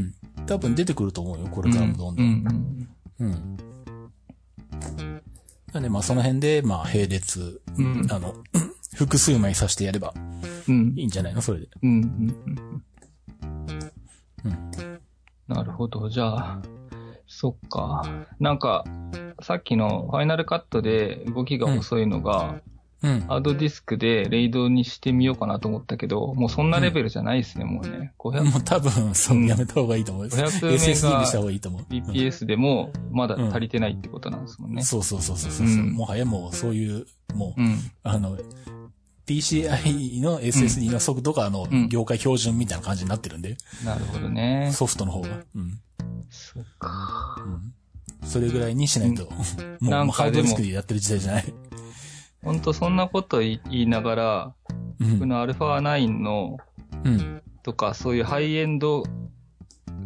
ん。多分出てくると思うよ、これからもどんどん。うん。うん。うんうん、なんでまあその辺で、まあ並列、うん、あの、複数枚刺してやれば、うん、いいんじゃないのそれで。うんうんうん。うん。なるほど。じゃあ、そっか。なんか、さっきのファイナルカットで動きが遅いのが、うん、ハードディスクでレイドにしてみようかなと思ったけど、もうそんなレベルじゃないですね、うん、もうね。ごひゃくもう多分、そのやめた方がいいと思う。ごひゃくメガ エスエスディー にした方がいいと思う。ビーピーエス でも、まだ足りてないってことなんですもんね。うん、そうそうそうそうそう。うん、もはやもう、そういう、もう、うん、あの、ピーシーアイ の エスエスディー の速度が、あの、業界標準みたいな感じになってるんで。うん、なるほどね。ソフトの方が。うん。そっか、うん。それぐらいにしないと、うん、もうハードディスクでやってる時代じゃない。ほんとそんなこと言いながら、うん、この アルファナイン の、うん、とかそういうハイエンド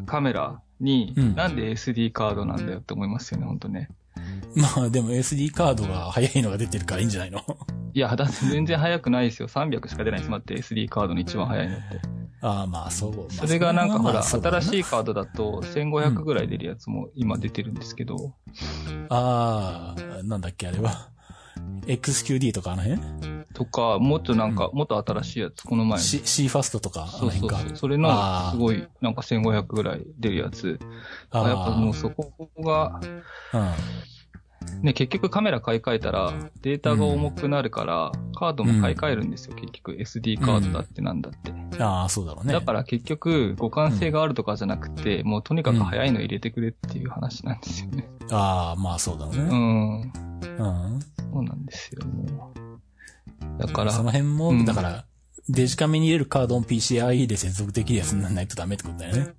カメラに、うん、なんで エスディー カードなんだよって思いますよね、ほんとね。まあでも エスディー カードが早いのが出てるからいいんじゃないのいや、だって全然早くないですよ。さんびゃくしか出ないです。待って、エスディー カードの一番早いのって。ああ、まあそう、まあ。それがなんかほら、新しいカードだとせんごひゃくぐらい出るやつも今出てるんですけど。うん、ああ、なんだっけ、あれは。エックスキューディー とかあの辺とか、もっとなんか、うん、もっと新しいやつ、この前。C、C ファストとか、あの辺か。そうそうそう。それの、すごい、なんかせんごひゃくぐらい出るやつ。ああ、やっぱもうそこが、うん、ね、結局カメラ買い替えたら、データが重くなるから、うん、カードも買い替えるんですよ、うん、結局。エスディー カードだってなんだって。うん、ああ、そうだろうね。だから結局、互換性があるとかじゃなくて、うん、もうとにかく早いの入れてくれっていう話なんですよね。うん、ああ、まあそうだろうね。うん。うん、そうなんですよ、ね。だから。その辺も、うん、だから、デジカメに入れるカードを ピーシーアイ で接続できるやつにならないとダメってことだよね。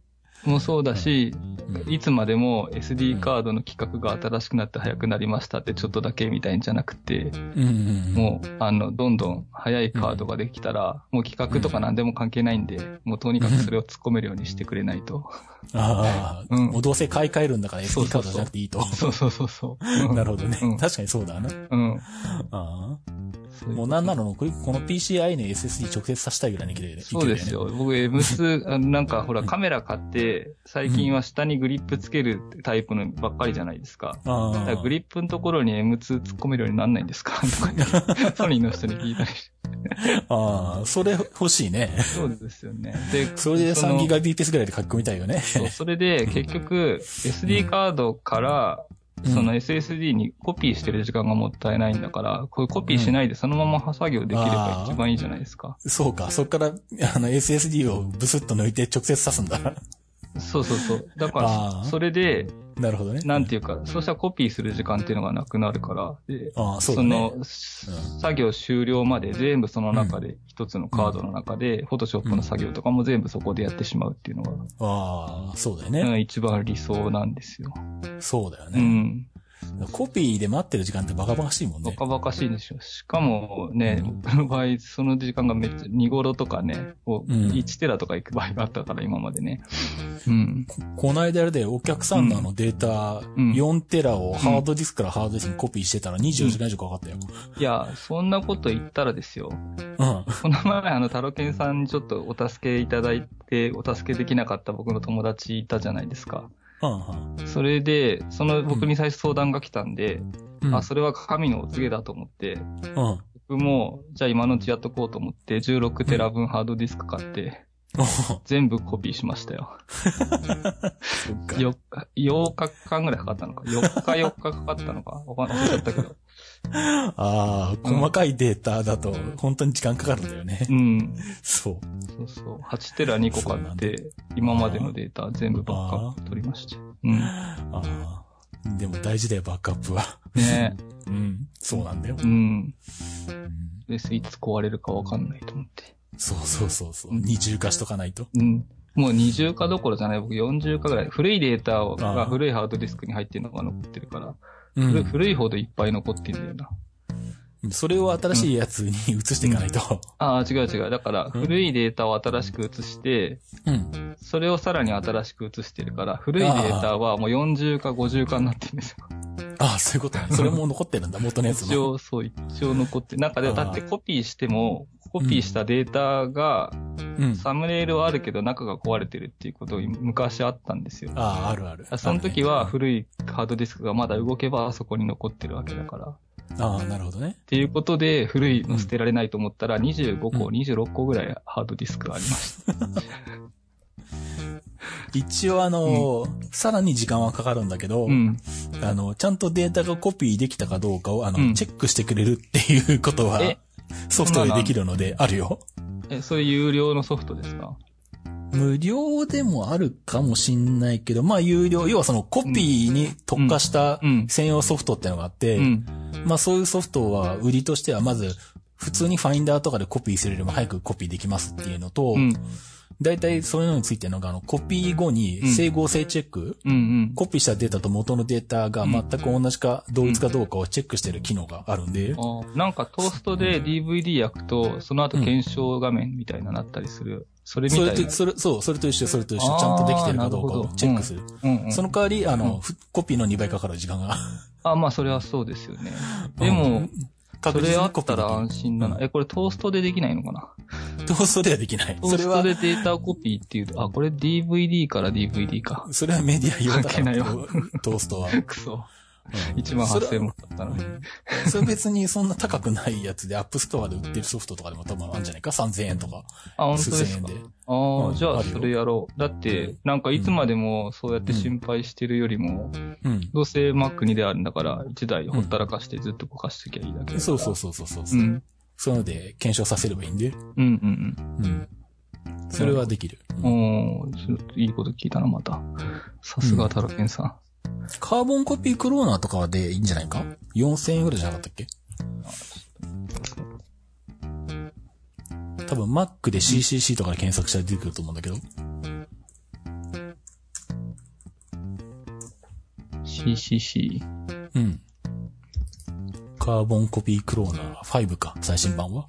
もうそうだし、うん、いつまでも エスディー カードの規格が新しくなって早くなりましたってちょっとだけみたいんじゃなくて、うんうんうん、もう、あの、どんどん早いカードができたら、うん、もう規格とか何でも関係ないんで、うん、もうとにかくそれを突っ込めるようにしてくれないと。ああ、うん、もうどうせ買い替えるんだから エスディー カードじゃなくていいと。そうそうそうそう。なるほどね、うん。確かにそうだな。うん。あううもうなんなのこの ピーシーアイ の エスエスディー 直接させたいぐらいの勢いで、ね。そうですよ。僕 エムツー なんかほらカメラ買って最近は下にグリップつけるタイプのばっかりじゃないですか。うん、だからグリップのところに エムツー 突っ込めるようになんないんですかとかソニーの人に聞いたりして。ああ、それ欲しいね。そうですよね。で、それで さんギガビーピーエス ぐらいで書き込みたいよね。そう、それで結局 エスディー カードから、うんその エスエスディー にコピーしてる時間がもったいないんだから、これコピーしないでそのまま作業できれば一番いいじゃないですか。うん、そうか、そこからあの エスエスディー をブスッと抜いて直接挿すんだ。そうそうそう。だからそれで、なるほどね。なんていうか、そうしたらコピーする時間っていうのがなくなるから、であ そ, うだね、その、うん、作業終了まで全部その中で、一、うん、つのカードの中で、フォトショップの作業とかも全部そこでやってしまうっていうのが、うん、ああ、そうだよね、うん。一番理想なんですよ。そうだよね。うん。コピーで待ってる時間ってバカバカしいもんね。バカバカしいでしょ。しかもね、うん、僕の場合、その時間がめっちゃ、に頃とかね、いちテラとか行く場合があったから、今までね。うん。こ, この間あれで、お客さんのあのデータ、よんテラをハードディスクからハードディスクにコピーしてたらにじゅうじかん以上かかったよ、うん。いや、そんなこと言ったらですよ。うん。この前、あの、タロケンさんにちょっとお助けいただいて、お助けできなかった僕の友達いたじゃないですか。うんうん、それで、その僕に最初相談が来たんで、うん、あ、それは神のお告げだと思って、うん、僕も、じゃあ今のうちやっとこうと思って、じゅうろくテラ分ハードディスク買って、うん、全部コピーしましたよ。よっか、ようかかんぐらいかかったのか。よっかよっかかかったのか。わかんなかったけど。ああ、細かいデータだと、本当に時間かかるんだよね。うん。そう。そうそう。はちテラにこ買って、今までのデータ全部バックアップ取りました。うん。ああ。でも大事だよ、バックアップは。ねえ。うん。そうなんだよ。うん。です、いつ壊れるかわかんないと思って。そうそうそうそう。二重化しとかないと。うん。もう二重化どころじゃない。僕四重化ぐらい。古いデータが古いハードディスクに入ってるのが残ってるから。うん、古いほどいっぱい残ってるんだよな。それを新しいやつに移していかないと、うん。ああ、違う違う。だから、古いデータを新しく移して、うん、それをさらに新しく移してるから、古いデータはもうよんじゅうかごじゅうかになってるんですよ。ああ、そういうことね。それも残ってるんだ、元のやつも。一応、そう、一応残ってる。なんかで、だってコピーしても、コピーしたデータが、うん、サムネイルはあるけど中が壊れてるっていうことを昔あったんですよ。ああ、あるある。その時は古いハードディスクがまだ動けばあそこに残ってるわけだから。ああ、なるほどね。っていうことで、古いの捨てられないと思ったら、にじゅうごこ、うん、にじゅうろっこぐらいハードディスクがありました。一応あの、うん、さらに時間はかかるんだけど、うん、あの、ちゃんとデータがコピーできたかどうかを、あの、うん、チェックしてくれるっていうことは、ソフトでできるので、あるよ。え、そういう有料のソフトですか？無料でもあるかもしんないけど、まあ有料、要はそのコピーに特化した専用ソフトってのがあって、うんうん、まあそういうソフトは売りとしてはまず普通にファインダーとかでコピーするよりも早くコピーできますっていうのと、うん、だいたいそういうのについてのがあのコピー後に整合性チェック、うんうんうん、コピーしたデータと元のデータが全く同じか同一かどうかをチェックしてる機能があるんで、うんうん、あ、なんかトーストで ディーブイディー 焼くとその後検証画面みたいななったりする。それみたいな。それと、それ、そう、それと一緒、それと一緒。ちゃんとできてるかどうかをチェックする。うんうんうん、その代わり、あの、うん、コピーのにばいかかる時間が。あ、まあ、それはそうですよね。でも、それあったら安心だな。え、これトーストでできないのかな？トーストではできない。トーストでデータコピーっていうと、あ、これ ディーブイディー から ディーブイディー か。それはメディア用だから。関係ないわ。トーストは。くそ。うん、いちまんはっせんえんもだったのに。それ別にそんな高くないやつで、アップストアで売ってるソフトとかでも多分あるんじゃないか？ さんぜんえんとか。あ、本当ですか？ああ、うん、じゃあそれやろう。だって、なんかいつまでもそうやって心配してるよりも、うん、どうせ Mac にであるんだから、いちだいほったらかしてずっと動かしてきゃいいだけだ、うん。そうそうそうそうそう。うん、そういうので検証させればいいんで。うんうんうん。うんそれはできる。うん、おー、いいこと聞いたな、また。さすがタロケンさん。うんカーボンコピークローナーとかでいいんじゃないか ?よんせんえんぐらいじゃなかったっけ多分 Mac で シーシーシー とかで検索したら出てくると思うんだけど。シーシーシー？ うん。カーボンコピークローナーごか、最新版は。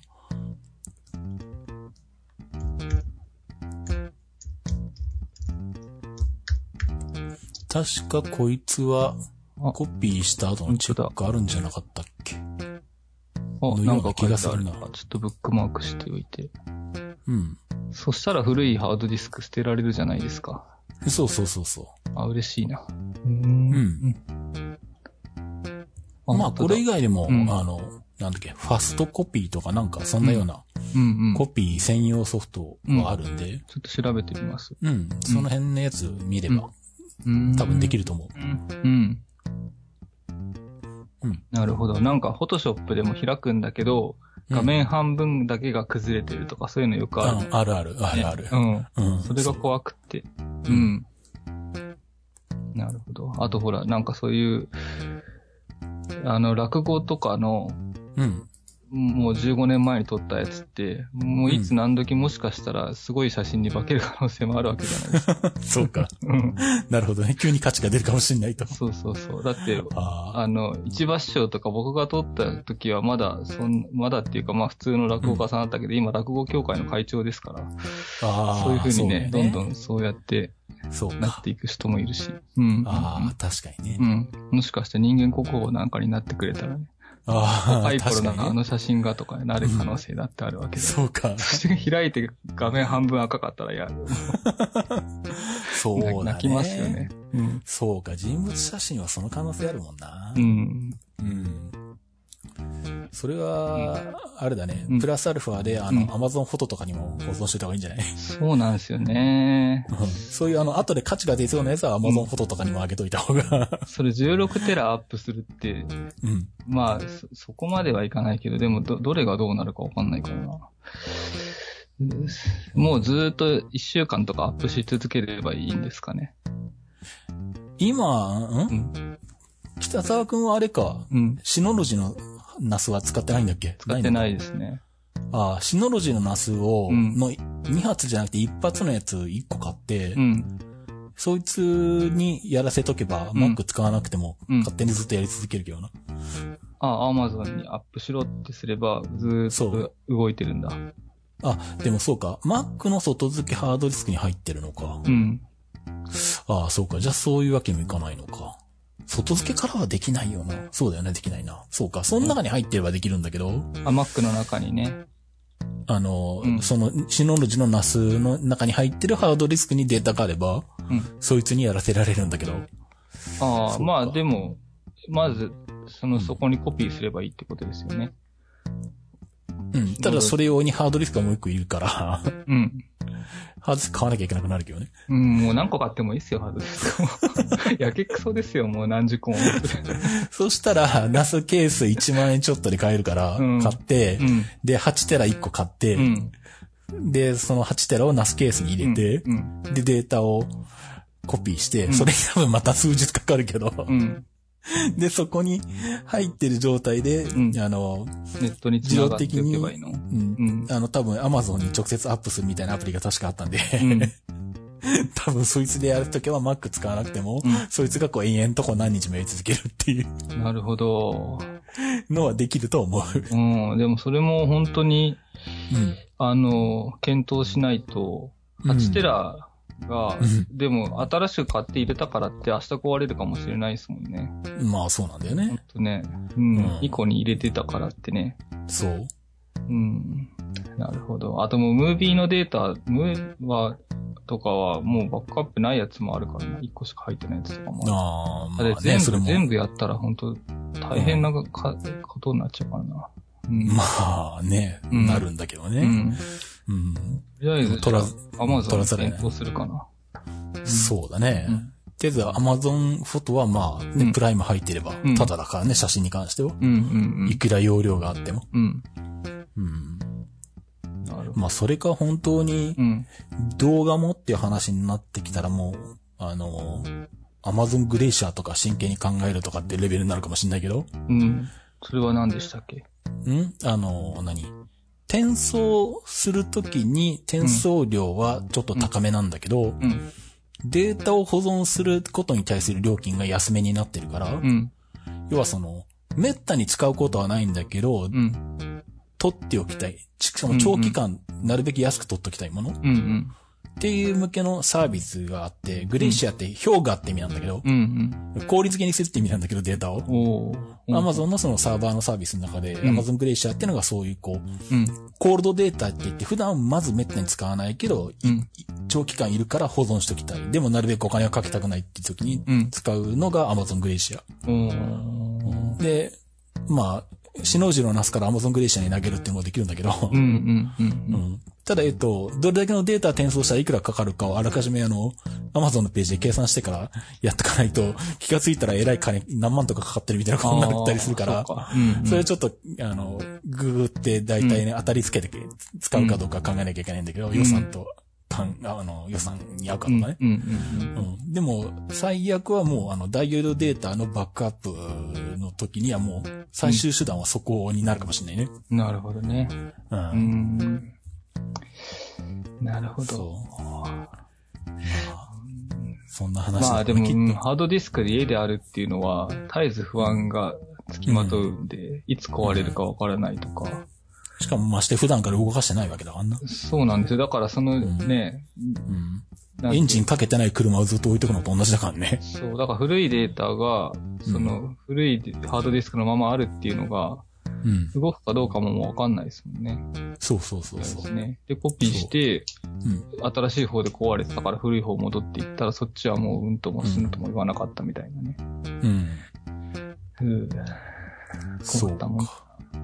確かこいつはコピーした後のチェックあるんじゃなかったっけ？あ、なんか気がするな。ちょっとブックマークしておいて。うん。そしたら古いハードディスク捨てられるじゃないですか。そうそうそうそう。あ、嬉しいな。うん。うん。あまあこれ以外でも、うん、あのなんだっけファストコピーとかなんかそんなような、うんうんうん、コピー専用ソフトはあるんで、うん。ちょっと調べてみます。うん。その辺のやつ見れば。うん多分できると思う。うん。うん。なるほど。なんか、フォトショップでも開くんだけど、画面半分だけが崩れてるとか、そういうのよくある、ねうん。あるある、あるある。うん。うん、それが怖くて。うん。なるほど。あとほら、なんかそういう、あの、落語とかの、うん。もうじゅうごねんまえに撮ったやつって、もういつ何時もしかしたらすごい写真に化ける可能性もあるわけじゃないですか。そうか。うん。なるほどね。急に価値が出るかもしれないと。そうそうそう。だって、あ, あの、一場師匠とか僕が撮った時はまだ、そんまだっていうかまあ普通の落語家さんだったけど、うん、今落語協会の会長ですから、あそういう風に ね, ね、どんどんそうやって、そうなっていく人もいるし。うん。ああ、確かにね。うん。もしかして人間国宝なんかになってくれたらね。ああ、確かに、ね。あの写真がとかになる可能性だってあるわけで、うん、そうか。開いて画面半分赤かったらやる。そうだね。泣きますよね、うん。そうか、人物写真はその可能性あるもんな。うん。うん。それは、あれだね、うん。プラスアルファで、あの、Amazon フォトとかにも保存しておいた方がいいんじゃない？そうなんですよね。そういう、あの、後で価値が出そうなやつは Amazon フォトとかにも上げといた方が。それじゅうろくテラアップするって、うん、まあそ、そこまではいかないけど、でもど、どれがどうなるかわかんないからな。もうずっといっしゅうかんとかアップし続ければいいんですかね。今、ん？うん、北沢くんはあれか、うん、シノロジの、ナスは使ってないんだっけ？使ってないですね。ああ、シノロジーのナスを、うん、のに発じゃなくていち発のやついっこ買って、うん、そいつにやらせとけば、うん、Mac 使わなくても、うん、勝手にずっとやり続けるけどな。ああ、Amazon にアップしろってすれば、ずっと動いてるんだ。あ、でもそうか。Mac の外付けハードディスクに入ってるのか。うん。ああ、そうか。じゃあそういうわけにもいかないのか。外付けからはできないよな。そうだよね、できないな。そうか。その中に入ってればできるんだけど。あ、Mac の中にね。あの、うん、その、シノロジの ナス の中に入ってるハードディスクにデータがあれば、うん、そいつにやらせられるんだけど。ああ、まあでも、まず、その、そこにコピーすればいいってことですよね。うん。ただそれ用にハードディスクがもう一個いるから。うん。ハードディスク買わなきゃいけなくなるけどね。うん、もう何個買ってもいいですよ、ハードディスク。やけくそですよ、もう何十個も。そしたら、ナスケースいちまんえんちょっとで買えるから、買って、うん、で、はちテラいっこ買って、うん、で、そのはちテラをナスケースに入れて、うんうん、で、データをコピーして、うん、それに多分また数日かかるけど、うんで、そこに入ってる状態で、うん、あの、ネットに自動的に、うん、あの、多分 Amazon に直接アップするみたいなアプリが確かあったんで、うん、多分そいつでやるときは Mac 使わなくても、うん、そいつがこう延々とこう何日もやり続けるっていう。なるほど。のはできると思う。うん、でもそれも本当に、うん、あの、検討しないと、はちテラ、うんが、うん、でも新しく買って入れたからって明日壊れるかもしれないですもんね。まあそうなんだよね。ほんとね、うん、うん、にこに入れてたからってね。そう。うん。なるほど。あともうムービーのデータ、ムーはとかはもうバックアップないやつもあるからね。いっこしか入ってないやつとかもある。ああ、まあ、ね、全部それも全部やったら本当大変なか、うん、ことになっちゃうからな。うん、まあね、うん、なるんだけどね。うん。うん、とりあえず取らず、アマゾン変更するかな。うん、そうだね。うん、とりあえずアマゾンフォトはまあ、ね、うん、プライム入っていれば、ただだからね、写真に関しては。うんうんうん、いくら容量があっても。うんうん、なるまあ、それか本当に、動画もっていう話になってきたらもう、あの、アマゾングレイシャーとか真剣に考えるとかってレベルになるかもしれないけど。うん。それは何でしたっけ？ん？あの、何？転送するときに転送量はちょっと高めなんだけど、うんうん、データを保存することに対する料金が安めになってるから、うん、要はその、めったに使うことはないんだけど、うん、取っておきたい。しかも長期間、なるべく安く取っときたいもの、うんうん、っていう向けのサービスがあって、グレイシアって氷河って意味なんだけど、うんうん、氷漬けにするって意味なんだけど、データを。おーAmazon のそのサーバーのサービスの中で、うん、Amazon グレイシアっていうのがそういうこう、うん、コールドデータって言って普段まずめったに使わないけど、うん、長期間いるから保存しときたい。でもなるべくお金をかけたくないっていう時に使うのが Amazon グレイシア。うん、で、まあ、シノジロのナスから Amazon グレイシアに投げるっていうのもできるんだけど、ただ、えっと、どれだけのデータ転送したらいくらかかるかをあらかじめあの、Amazon のページで計算してからやっとかないと、気がついたらえらい金、何万とかかかってるみたいなことになったりするから、そ, かうんうん、それちょっと、あの、ググって大体ね、うん、当たりつけて使うかどうか考えなきゃいけないんだけど、うん、予算と、かんあの予算に合うかとかね。でも、最悪はもう、あの、大容量データのバックアップの時にはもう、最終手段はそこになるかもしれないね。うん、なるほどね。うん。うんなるほど。そんな話だ、ね、まあでも、うん、ハードディスクで家であるっていうのは、絶えず不安が付きまとうんで、うん、いつ壊れるかわからないとか。うん、しかもまして普段から動かしてないわけだからな。そうなんですよ。だからそのね、うんうん、エンジンかけてない車をずっと置いておくのと同じだからね。そう、だから古いデータが、その古いハードディスクのままあるっていうのが、うん、動くかどうかももうわかんないですもんね。そうそうそうそう。ですね。で、コピーして、うん、新しい方で壊れてたから古い方戻っていったら、そっちはもううんともすんとも言わなかったみたいなね。うん。ふう。そうか。う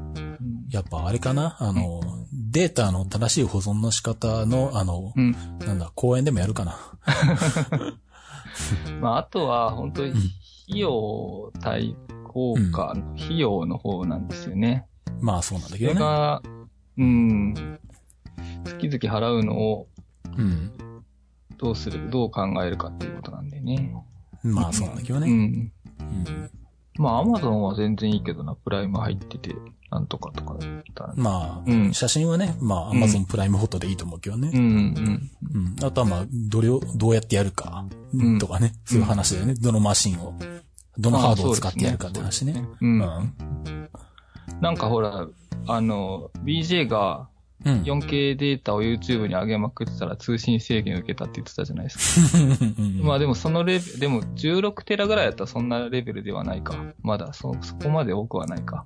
ん、やっぱあれかなあの、うん、データの正しい保存の仕方の、あの、うん、なんだ、公演でもやるかな。まあ、あとは、本当に、費用対、うん効果の費用の方なんですよね。うん、まあそうなんだけどね。それが、うん、月々払うのを、うん、どうする、どう考えるかっていうことなんでね。まあそうなんだけどね。うん。うん、まあ Amazon は全然いいけどな、プライム入ってて、なんとかとかだったら、ね。まあ、うん、写真はね、まあ Amazon プライムフォトでいいと思うけどね。うんうんうん。うん、あとはまあ、どれを、どうやってやるか、うん、とかね、そういう話だよね。うん、どのマシンを。どのハードを使ってやるかって話ね。うねうんうん、なんかほら、あの、ビージェー が よんケー データを YouTube に上げまくってたら通信制限受けたって言ってたじゃないですか。まあでもそのレベル、でもじゅうろくテラぐらいだったらそんなレベルではないか。まだそ、そこまで多くはないか。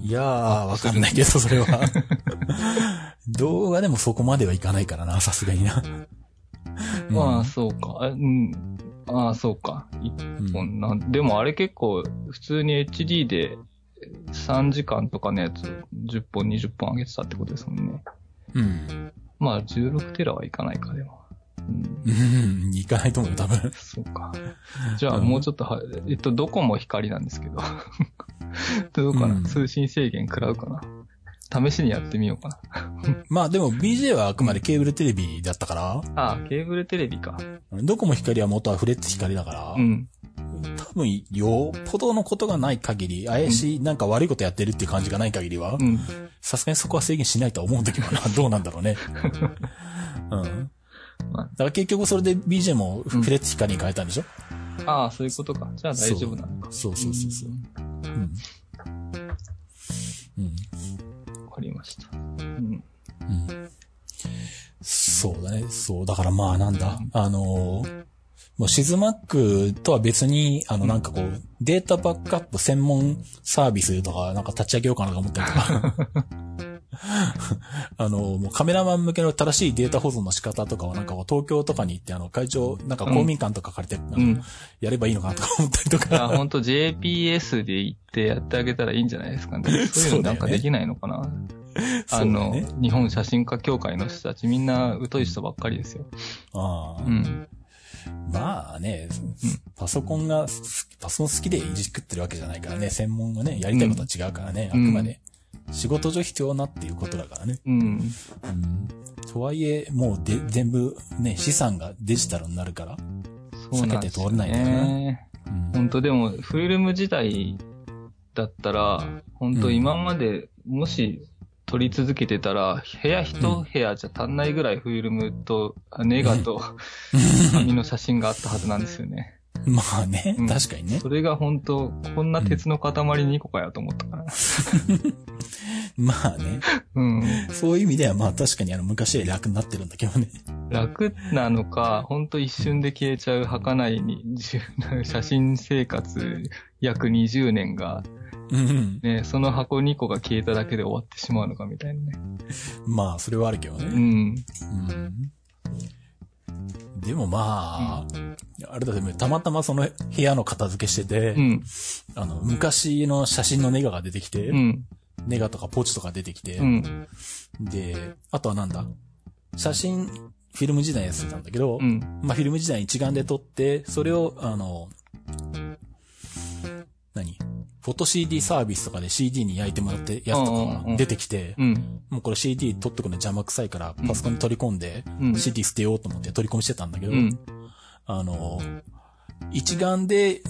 いやー、わかんないけど、それは。動画でもそこまではいかないからな、さすがにな。まあ、そうか。うんああ、そうか。いっぽんな、うん、でもあれ結構、普通に エイチディー でさんじかんとかのやつじゅっぽん、にじゅっぽん上げてたってことですもんね。うん。まあ、じゅうろくテラはいかないか、でも。うん、いかないと思う、多分。そうか。じゃあ、もうちょっとは、えっと、ドコモ光なんですけど。どうかな、うん、通信制限食らうかな。試しにやってみようかな。まあでも ビージェー はあくまでケーブルテレビだったから。ああ、ケーブルテレビか。ドコモ光は元はフレッツ光だから。うん。多分よっぽどのことがない限り、怪しい、うん、なんか悪いことやってるっていう感じがない限りは、さすがにそこは制限しないとは思うんだけどな。どうなんだろうね。うん。だから結局それで ビージェー もフレッツ光に変えたんでしょ、うん、ああ、そういうことか。じゃあ大丈夫なのか。そうそうそうそう。うん。うん。ありました、うんうん、そうだね。そうだからまあなんだ、うん、あのもうシズマックとは別にあのなんかこう、うん、データバックアップ専門サービスとかなんか立ち上げようかなと思ったりとかあのもうカメラマン向けの正しいデータ保存の仕方とかはなんか東京とかに行ってあの会長なんか公民館とか借りて、うん、あの、うん、やればいいのかなとか思ったりとか。本当 ジェーピーエス で行ってやってあげたらいいんじゃないですかね。そういうのなんかできないのかな。あの、ね、日本写真家協会の人たちみんな疎い人ばっかりですよ。ああ、うん。まあね、パソコンが、パソコン好きでいじくってるわけじゃないからね、専門がね、やりたいことは違うからね、うん、あくまで。仕事上必要なっていうことだからね。うん。うん、とはいえ、もうで全部ね、資産がデジタルになるから、そうなんですね、避けて通れないんだよね。うん、本当でも、フィルム自体だったら、本当今まで、もし、うん撮り続けてたら、部屋一部屋じゃ足んないぐらいフィルムと、うん、ネガと紙の写真があったはずなんですよね。まあね、うん、確かにね。それが本当こんな鉄の塊にこかやと思ったから。まあね、うん。そういう意味ではまあ確かにあの昔より楽になってるんだけどね。楽なのか、本当一瞬で消えちゃう儚いに写真生活約にじゅうねんが。うんね、その箱にこが消えただけで終わってしまうのかみたいなね。まあそれはあるけどね。うん。うん、でもまあ、うん、あれだってたまたまその部屋の片付けしてて、うん、あの昔の写真のネガが出てきて、うん、ネガとかポチとか出てきて、うん、であとはなんだ写真フィルム時代やってたんだけど、うん、まあフィルム時代一眼で撮ってそれをあの何フォト シーディー サービスとかで シーディー に焼いてもらってやつとか出てきて、もうこれ シーディー 取ってくるの邪魔くさいからパソコンに取り込んで シーディー 捨てようと思って取り込みしてたんだけど、あの、一眼で、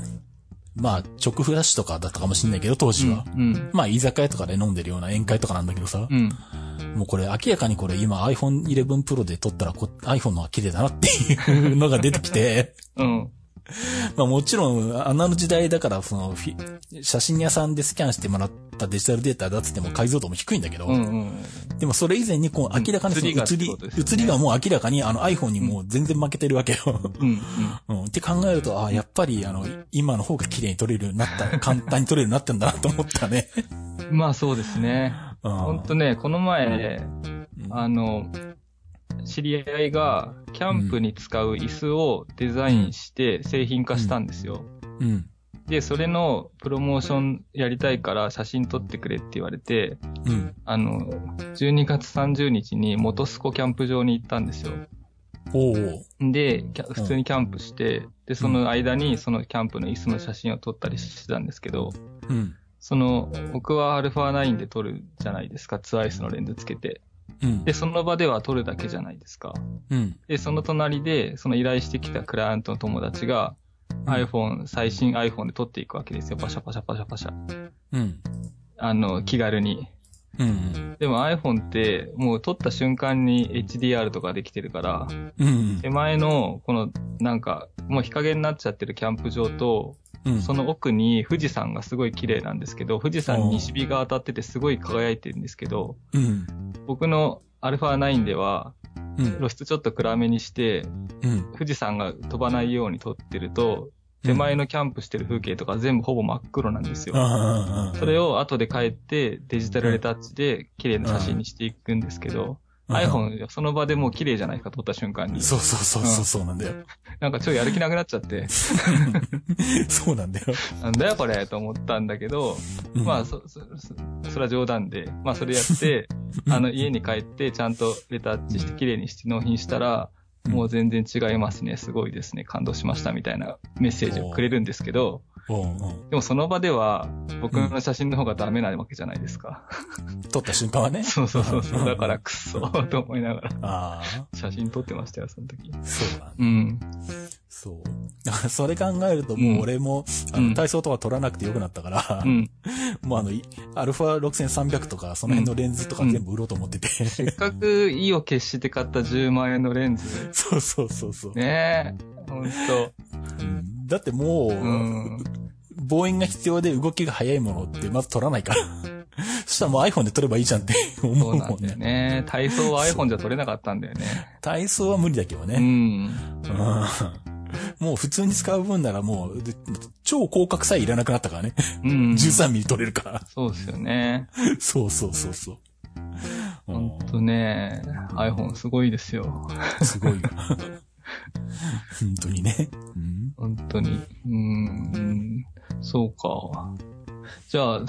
まあ直フラッシュとかだったかもしれないけど当時は、まあ居酒屋とかで飲んでるような宴会とかなんだけどさ、もうこれ明らかにこれ今 アイフォンイレブン Pro で撮ったら iPhone のが綺麗だなっていうのが出てきて、うんまあもちろん、あの時代だから、その、写真屋さんでスキャンしてもらったデジタルデータだっつっても解像度も低いんだけど、うんうん、でもそれ以前にこう明らかにその写り、写りがもう明らかにあの iPhone にもう全然負けてるわけよ。うんうん、って考えると、あやっぱりあの、今の方が綺麗に撮れるようになった、簡単に撮れるようになったんだなと思ったね。まあそうですね。ほんとね、この前、あの、知り合いがキャンプに使う椅子をデザインして製品化したんですよ、うんうん、でそれのプロモーションやりたいから写真撮ってくれって言われて、うん、あのじゅうにがつさんじゅうにちに元栖湖キャンプ場に行ったんですよ。おーで普通にキャンプして、うん、でその間にそのキャンプの椅子の写真を撮ったりしてたんですけど、うん、その僕は アルファナイン で撮るじゃないですか、ツアイスのレンズつけて、うん、でその場では撮るだけじゃないですか、うん、でその隣でその依頼してきたクライアントの友達が iPhone、うん、最新 iPhone で撮っていくわけですよ。パシャパシャパシャパシャ、うん、あの気軽に、うんうん、でも iPhone ってもう撮った瞬間に エイチディーアール とかできてるから、うんうん、手前のこのなんかもう日陰になっちゃってるキャンプ場と、うん、その奥に富士山がすごい綺麗なんですけど、富士山に西日が当たっててすごい輝いてるんですけど、うん、僕の アルファナイン では露出ちょっと暗めにして、うん、富士山が飛ばないように撮ってると、うん、手前のキャンプしてる風景とか全部ほぼ真っ黒なんですよ、うん、それを後で帰ってデジタルレタッチで綺麗な写真にしていくんですけど、iPhone その場でもう綺麗じゃないか撮った瞬間に。そうそうそうそうそうなんだよ、うん。なんかちょいやる気なくなっちゃって。そうなんだよ。なんだよこれと思ったんだけど、うん、まあそ、そ、そ、それは冗談で、まあそれやって、あの家に帰ってちゃんとレタッチして綺麗にして納品したら、うん、もう全然違いますね、すごいですね、感動しましたみたいなメッセージをくれるんですけど、でもその場では僕の写真の方がダメなわけじゃないですか。撮った瞬間はね。そうそうそうそう。だからクソと思いながらあ写真撮ってましたよその時。そうだ、ね。うん。そう。だからそれ考えるともう俺も、うん、あの体操とか撮らなくてよくなったから、うん、もうあのアルファろくせんさんびゃくとかその辺のレンズとか全部売ろうと思ってて、うん。せっかく意を決して買ったじゅうまんえんのレンズ。そうそうそうそう。ねえ、本当。うんだってもう、うん、望遠が必要で動きが速いものってまず撮らないからそしたらもう iPhone で撮ればいいじゃんって思うもんね。そうなんだよね。体操は iPhone じゃ撮れなかったんだよね。体操は無理だけどね、うん、もう普通に使う分ならもう超広角さえいらなくなったからね、うん、じゅうさんミリ撮れるから。そうですよね。そうそうそうそう本当ね iPhone すごいですよ。すごい本当にね、うん、本当に、うーん、そうか。じゃあ、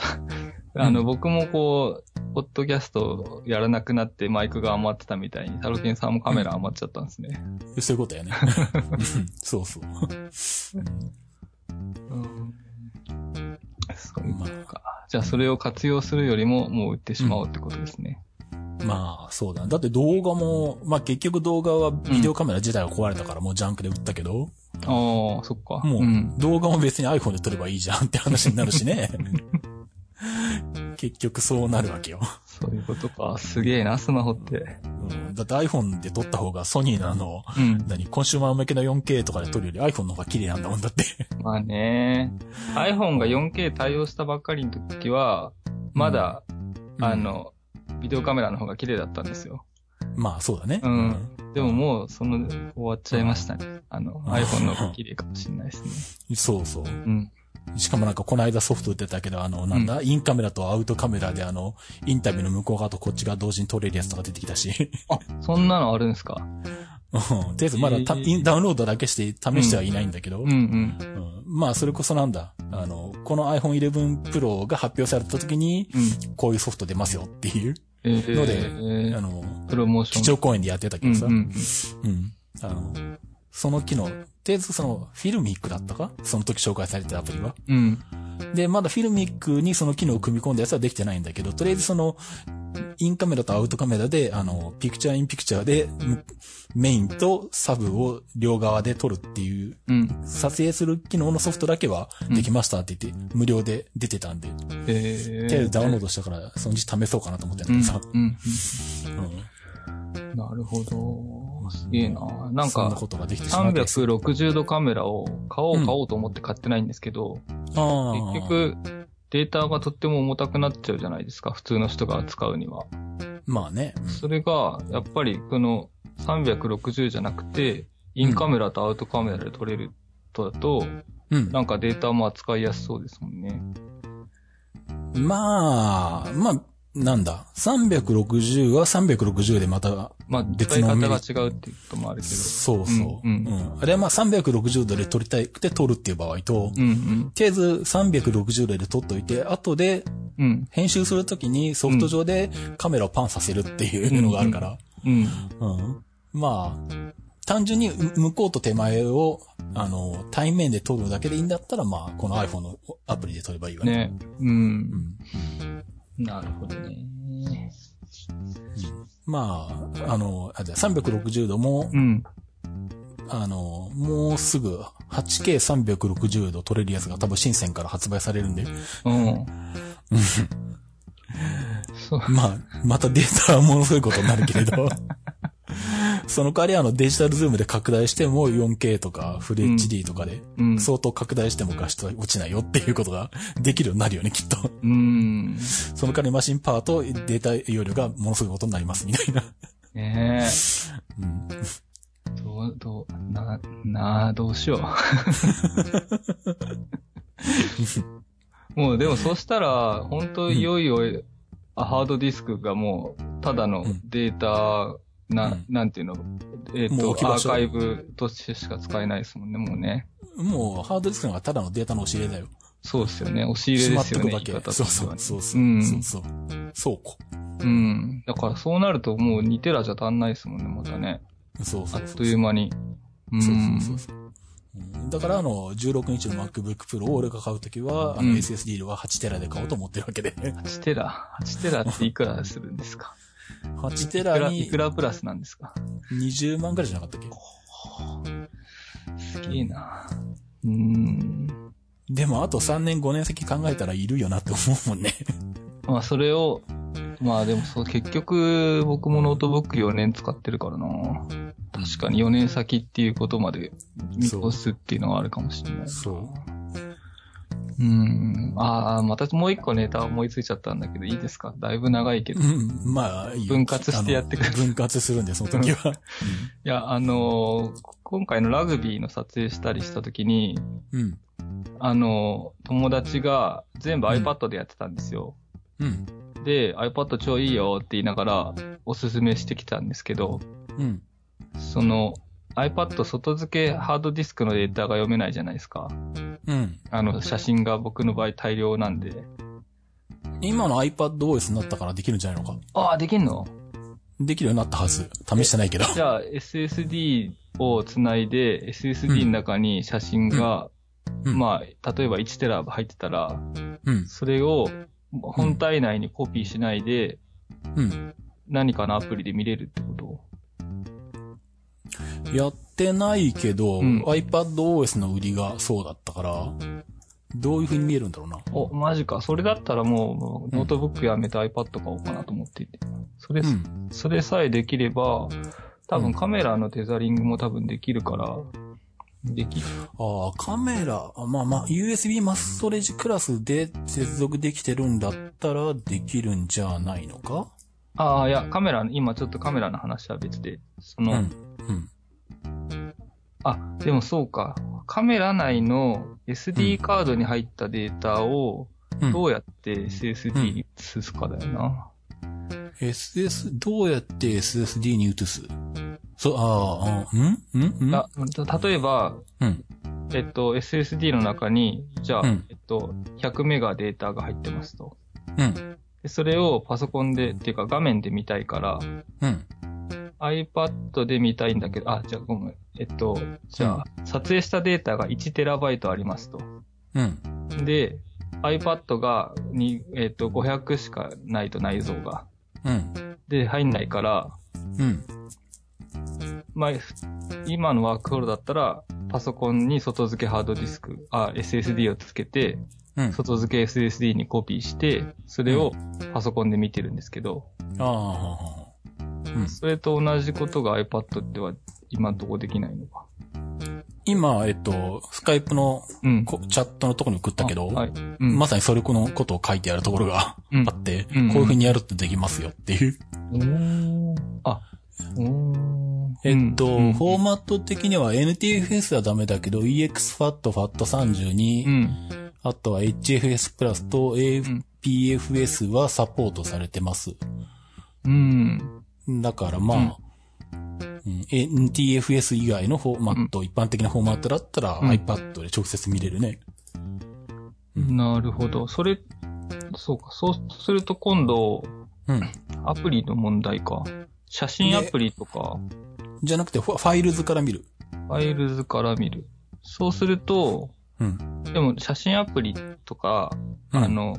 あの、うん、僕もこうポッドキャストやらなくなってマイクが余ってたみたいにタロケンさんもカメラ余っちゃったんですね。うん、そういうことやね。そうそう。うん、そうか。じゃあそれを活用するよりももう売ってしまおうってことですね。うんまあ、そうだ。だって動画も、まあ結局動画はビデオカメラ自体が壊れたからもうジャンクで売ったけど。うん、ああ、そっか。もう動画も別に iPhone で撮ればいいじゃんって話になるしね。結局そうなるわけよ。そういうことか。すげえな、スマホって。うん、だって iPhone で撮った方がソニーのあの、うん、何、コンシューマー向けの よんケー とかで撮るより iPhone の方が綺麗なんだもんだって。まあね。iPhone が よんケー 対応したばっかりの時は、まだ、うん、あの、うんビデオカメラの方が綺麗だったんですよ。まあそうだね。うん。でももうその終わっちゃいましたね。あの iPhone の方が綺麗かもしれないですね。そうそう。うん。しかもなんかこの間ソフト出たけどあのなんだ、うん、インカメラとアウトカメラであのインタビューの向こう側とこっち側同時に撮れるやつとか出てきたし。あ、そんなのあるんですか。うん。とりあえずまだ、えー、ダウンロードだけして試してはいないんだけど。うん、うん、うん。まあそれこそなんだあのこの アイフォンイレブンプロ が発表された時に、うん、こういうソフト出ますよっていう。えー、ので、えー、あのプロモーション基調講演でやってたけどさ、うん、うんうん、あのその機能、とりあえずそのフィルミックだったか、その時紹介されてたアプリは、うん、でまだフィルミックにその機能を組み込んだやつはできてないんだけど、とりあえずそのインカメラとアウトカメラであのピクチャーインピクチャーでメインとサブを両側で撮るっていう、うん、撮影する機能のソフトだけはできましたって言って、うん、無料で出てたんで、えー、手でダウンロードしたからそのうち試そうかなと思ってたんだけどさ、うんうん、なるほど、すげえな、うん、なんかさんびゃくろくじゅうどカメラを買おう買おうと思って買ってないんですけど、うん、結局データがとっても重たくなっちゃうじゃないですか、普通の人が使うには。まあね。それが、やっぱりこのさんびゃくろくじゅうじゃなくて、インカメラとアウトカメラで撮れるとだと、うん、なんかデータも扱いやすそうですもんね。うん、まあ、まあ、なんだ。さんびゃくろくじゅうはさんびゃくろくじゅうでまた、まあ、別の使い方が違うっていうこともあるけど。そうそう。うんうんうん、あれはまあさんびゃくろくじゅうどで撮りたくて撮るっていう場合と、うんうん、とりあえずさんびゃくろくじゅうどで撮っといて、後で編集するときにソフト上でカメラをパンさせるっていうのがあるから。まあ、単純に向こうと手前を、あの、対面で撮るだけでいいんだったら、まあ、この iPhone のアプリで撮ればいいわね。ね。うん。うんなるほどね。まあ、あの、あ、じゃあさんびゃくろくじゅうども、うん、あの、もうすぐ はちケーさんびゃくろくじゅうど撮れるやつが多分新鮮から発売されるんで。うん。まあ、またデータはものすごいことになるけれど。その代わりあのデジタルズームで拡大しても よんケー とかフル エイチディー とかで相当拡大しても画質は落ちないよっていうことができるようになるよねきっと。うーんその代わりマシンパワーとデータ容量がものすごいことになりますみたいな。ねえ。うん。どうどうななどうしよう。もうでもそうしたら本当いよいよハードディスクがもうただのデータ、うん、な、うん、なんていうの、えっと、アーカイブとしてしか使えないですもんね、もうね。もうハードディスクのがただのデータの押し入れだよ。そうですよね、押し入れですよね、言い方としては。そうそうそう。うん。そうそう。そうか。うん。だからそうなるともうにテラじゃ足んないですもんね、またね。そうそうそうそう。あっという間に。うん。そうそうそうそう。だからあのじゅうろくインチの MacBook Pro を俺が買うときは、うん、あの エスエスディー ははちテラで買おうと思ってるわけで。はちテラ ?はち テラっていくらするんですか？ はち テラにいくらプラスなんですか？ にじゅうまんくらいじゃなかったっけ？すげえな。うーん。でもあとさんねんごねん先考えたらいるよなって思うもんね。まあそれを、まあでもそう結局僕もノートブックよねん使ってるからな。確かによねん先っていうことまで見越すっていうのはあるかもしれない。そう。うん。ああ、またもう一個ネタ思いついちゃったんだけど、いいですか？だいぶ長いけど。うん、まあいい、分割してやってくる。分割するんで、その時は。いや、あのー、今回のラグビーの撮影したりした時に、うん、あのー、友達が全部 iPad でやってたんですよ。うん。で、iPad 超いいよって言いながらおすすめしてきたんですけど、うん。その iPad 外付けハードディスクのデータが読めないじゃないですか。うん。あの写真が僕の場合大量なんで。今の iPadOS になったからできるんじゃないのか。ああ、できんの？できるようになったはず。試してないけど。じゃあ エスエスディー をつないで エスエスディー の中に写真が、うんうん、まあ例えばいちテラ入ってたら、うん、それを本体内にコピーしないで、うん、何かのアプリで見れるってこと？やってないけど、うん、iPadOS の売りがそうだったから、どういう風に見えるんだろうな。お、マジか。それだったらもう、ノートブックやめて iPad 買おうかなと思っていて。それ、うん、それさえできれば、多分カメラのテザリングも多分できるから、できる。ああ、カメラ、まあまあ、ユーエスビー マスストレージクラスで接続できてるんだったら、できるんじゃないのか？ああ、いや、カメラ、今ちょっとカメラの話は別で、その、うんうん、あ、でもそうか。カメラ内の エスディー カードに入ったデータをどうやって エスエスディー に移すかだよな。うんうん、エスエス、どうやって エスエスディー に移す？そう、ああ、うんうん、あ、例えば、うん、えっと、エスエスディー の中に、じゃあ、うん、えっと、ひゃくメガデータが入ってますと。うん、でそれをパソコンで、っていうか画面で見たいから、うんiPad で見たいんだけど、あ、じゃあごめん。えっと、じゃあ、撮影したデータが いちテラバイト ありますと。うん。で、iPad がに、えっと、ごひゃくしかないと内蔵が。うん。で、入んないから、うん。まあ、今のワークフォローだったら、パソコンに外付けハードディスク、あ、エスエスディー をつけて、うん、外付け エスエスディー にコピーして、それをパソコンで見てるんですけど。うん、ああ。うん、それと同じことが iPad では今んとこできないのか。今、えっと、スカイプの、うん、チャットのところに送ったけど、はいうん、まさにそれこのことを書いてあるところがあって、うん、こういう風にやるとできますよっていう。うん、あ、うん、えっと、うん、フォーマット的には エヌティーエフエス はダメだけど、うん、イーエックスファット、ファットさんじゅうに、うん、あとは エイチエフエス プラスと エーピーエフエス はサポートされてます。うん。だからまあ、うん、エヌティーエフエス 以外のフォーマット、うん、一般的なフォーマットだったら、うん、iPad で直接見れるね、うん。なるほど。それ、そうか。そうすると今度、うん、アプリの問題か。写真アプリとか。じゃなくてファイルズから見る。ファイルズから見る。そうすると、うん、でも写真アプリとか、うん、あの、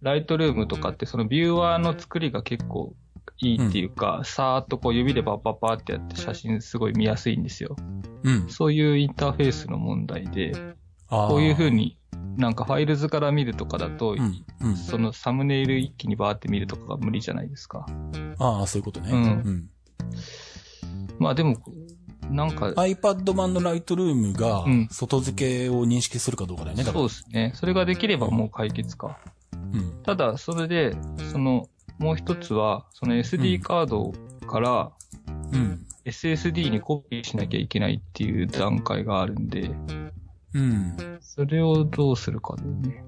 ライトルームとかってそのビューワーの作りが結構、いいっていうか、うん、さーっとこう指でパッパッパーってやって写真すごい見やすいんですよ。うん、そういうインターフェースの問題で、こういう風になんかファイルズから見るとかだと、うんうん、そのサムネイル一気にバーって見るとかが無理じゃないですか。ああ、そういうことね。うん。うん、まあでも、なんか iPad 版のライトルームが外付けを認識するかどうかだよね。うん、そうですね。それができればもう解決か。うん、ただ、それで、その、もう一つは、その エスディー カードから、うん、エスエスディー にコピーしなきゃいけないっていう段階があるんで、うん、それをどうするかだよね。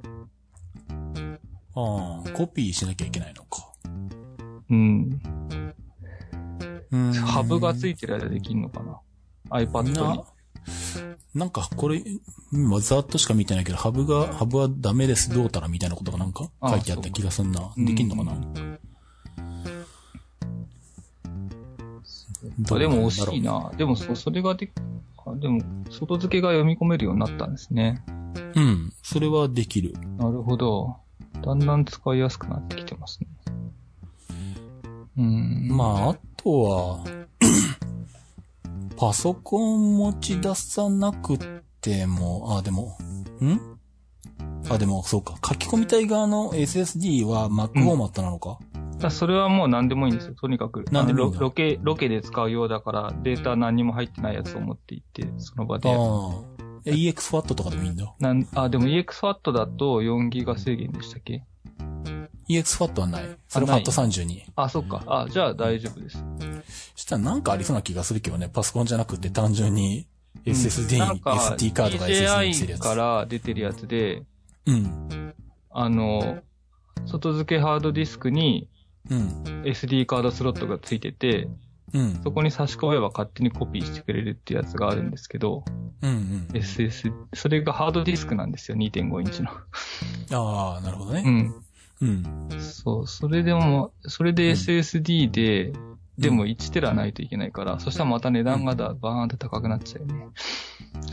ああ、コピーしなきゃいけないのか。うん。うんハブがついてる間できんのかな iPad にな。なんかこれ、今ざっとしか見てないけど、ハブが、ハブはダメです、どうたらみたいなことがなんか書いてあった気がすんな。できんのかな、うん、でも惜しいな。でもそ、それがで、でも、外付けが読み込めるようになったんですね。うん。それはできる。なるほど。だんだん使いやすくなってきてますね。うん。まあ、あとは、パソコン持ち出さなくても、あ、でも、んあ、でも、そうか。書き込みたい側の エスエスディー は Mac フォーマットなのか、うん、それはもう何でもいいんですよ。とにかく。何でもいいんだ。ロケ、ロケで使うようだから、データ何にも入ってないやつを持っていって、その場で。あEXFAT とかでもいいんだ。なんあ、でも EXFAT だとよんギガ制限でしたっけ ?EXFAT はない。それ ファットさんじゅうに。あ、そっか。あ、じゃあ大丈夫です。したらなんかありそうな気がするけどね。パソコンじゃなくて単純に エスエスディー、うん、エスディー カードが エスエスディー にしてるやつ。から出てるやつで、うん。あの、外付けハードディスクに、うん。エスディー カードスロットがついてて、うん、そこに差し込めば勝手にコピーしてくれるってやつがあるんですけど、うんうん、エスエス それがハードディスクなんですよ にてんごインチのああなるほどねうん、うん、そうそれでもそれで エスエスディー で、うん、でもいちテラないといけないから、うん、そしたらまた値段がだ、うん、バーンって高くなっちゃうね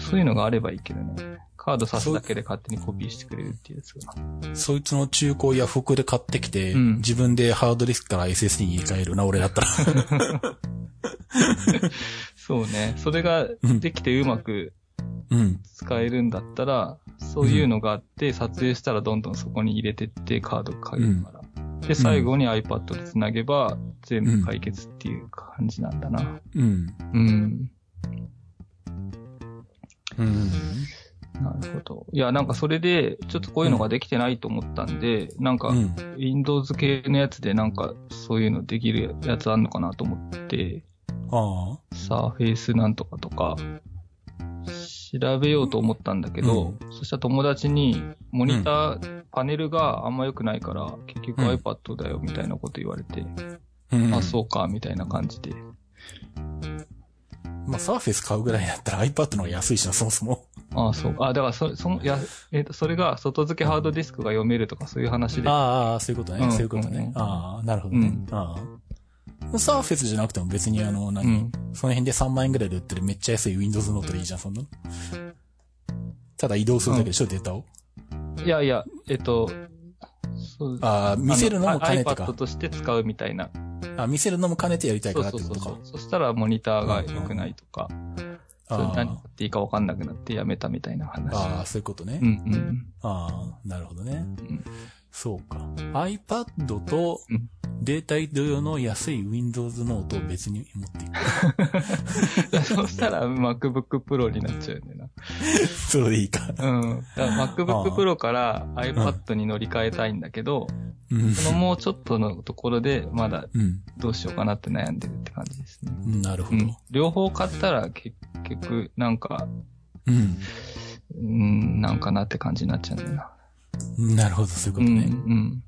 そういうのがあればいいけどねカード挿すだけで勝手にコピーしてくれるっていうやつが そ, そいつの中古ヤフオクで買ってきて、うん、自分でハードディスクから エスエスディー に入れ替えるな俺だったらそうねそれができてうまく使えるんだったら、うん、そういうのがあって撮影したらどんどんそこに入れてってカードかけるから、うん、で最後に iPad でつなげば全部解決っていう感じなんだなうんうんうん、うんなるほど。いや、なんかそれで、ちょっとこういうのができてないと思ったんで、うん、なんか、Windows 系のやつで、なんか、そういうのできるやつあんのかなと思って、ああ。Surface なんとかとか、調べようと思ったんだけど、うん、そしたら友達に、モニター、うん、パネルがあんま良くないから、結局 iPad だよ、みたいなこと言われて、うん、あ、そうか、みたいな感じで。まあ、サーフェス買うぐらいだったら iPad の方が安いしな、そもそも。ああ、そう。あだからそ、その、や、えっと、それが外付けハードディスクが読めるとかそういう話で。ああ、そういうことね。うん、そういうことね。うん、ああ、なるほどね。うん、ああ。サーフェスじゃなくても別にあの、何、うん、その辺でさんまんえんぐらいで売ってるめっちゃ安い Windows ノートでいいじゃん、そんなの。ただ移動するだけでしょ、うん、データを。いやいや、えっと、そうああ、見せるのも兼ねてか。iPad として使うみたいな。あ、見せるのも兼ねてやりたいからってことか。そうそうそう。そしたらモニターが良くないとか、うん、それ何やっていいか分かんなくなってやめたみたいな話。ああ、そういうことね。うんうん。ああ、なるほどね。うん、そうか。iPad とデータ移動用の安い Windows ノートを別に持っていく。そしたら MacBook Pro になっちゃうんだよな。それでいいか。うん。だから MacBook Pro から iPad に乗り換えたいんだけど、うんそのもうちょっとのところでまだどうしようかなって悩んでるって感じですね。うん、なるほど、うん。両方買ったら結局なんか、うん、うんなんかなって感じになっちゃうんだよな。なるほどそういうことね。うん、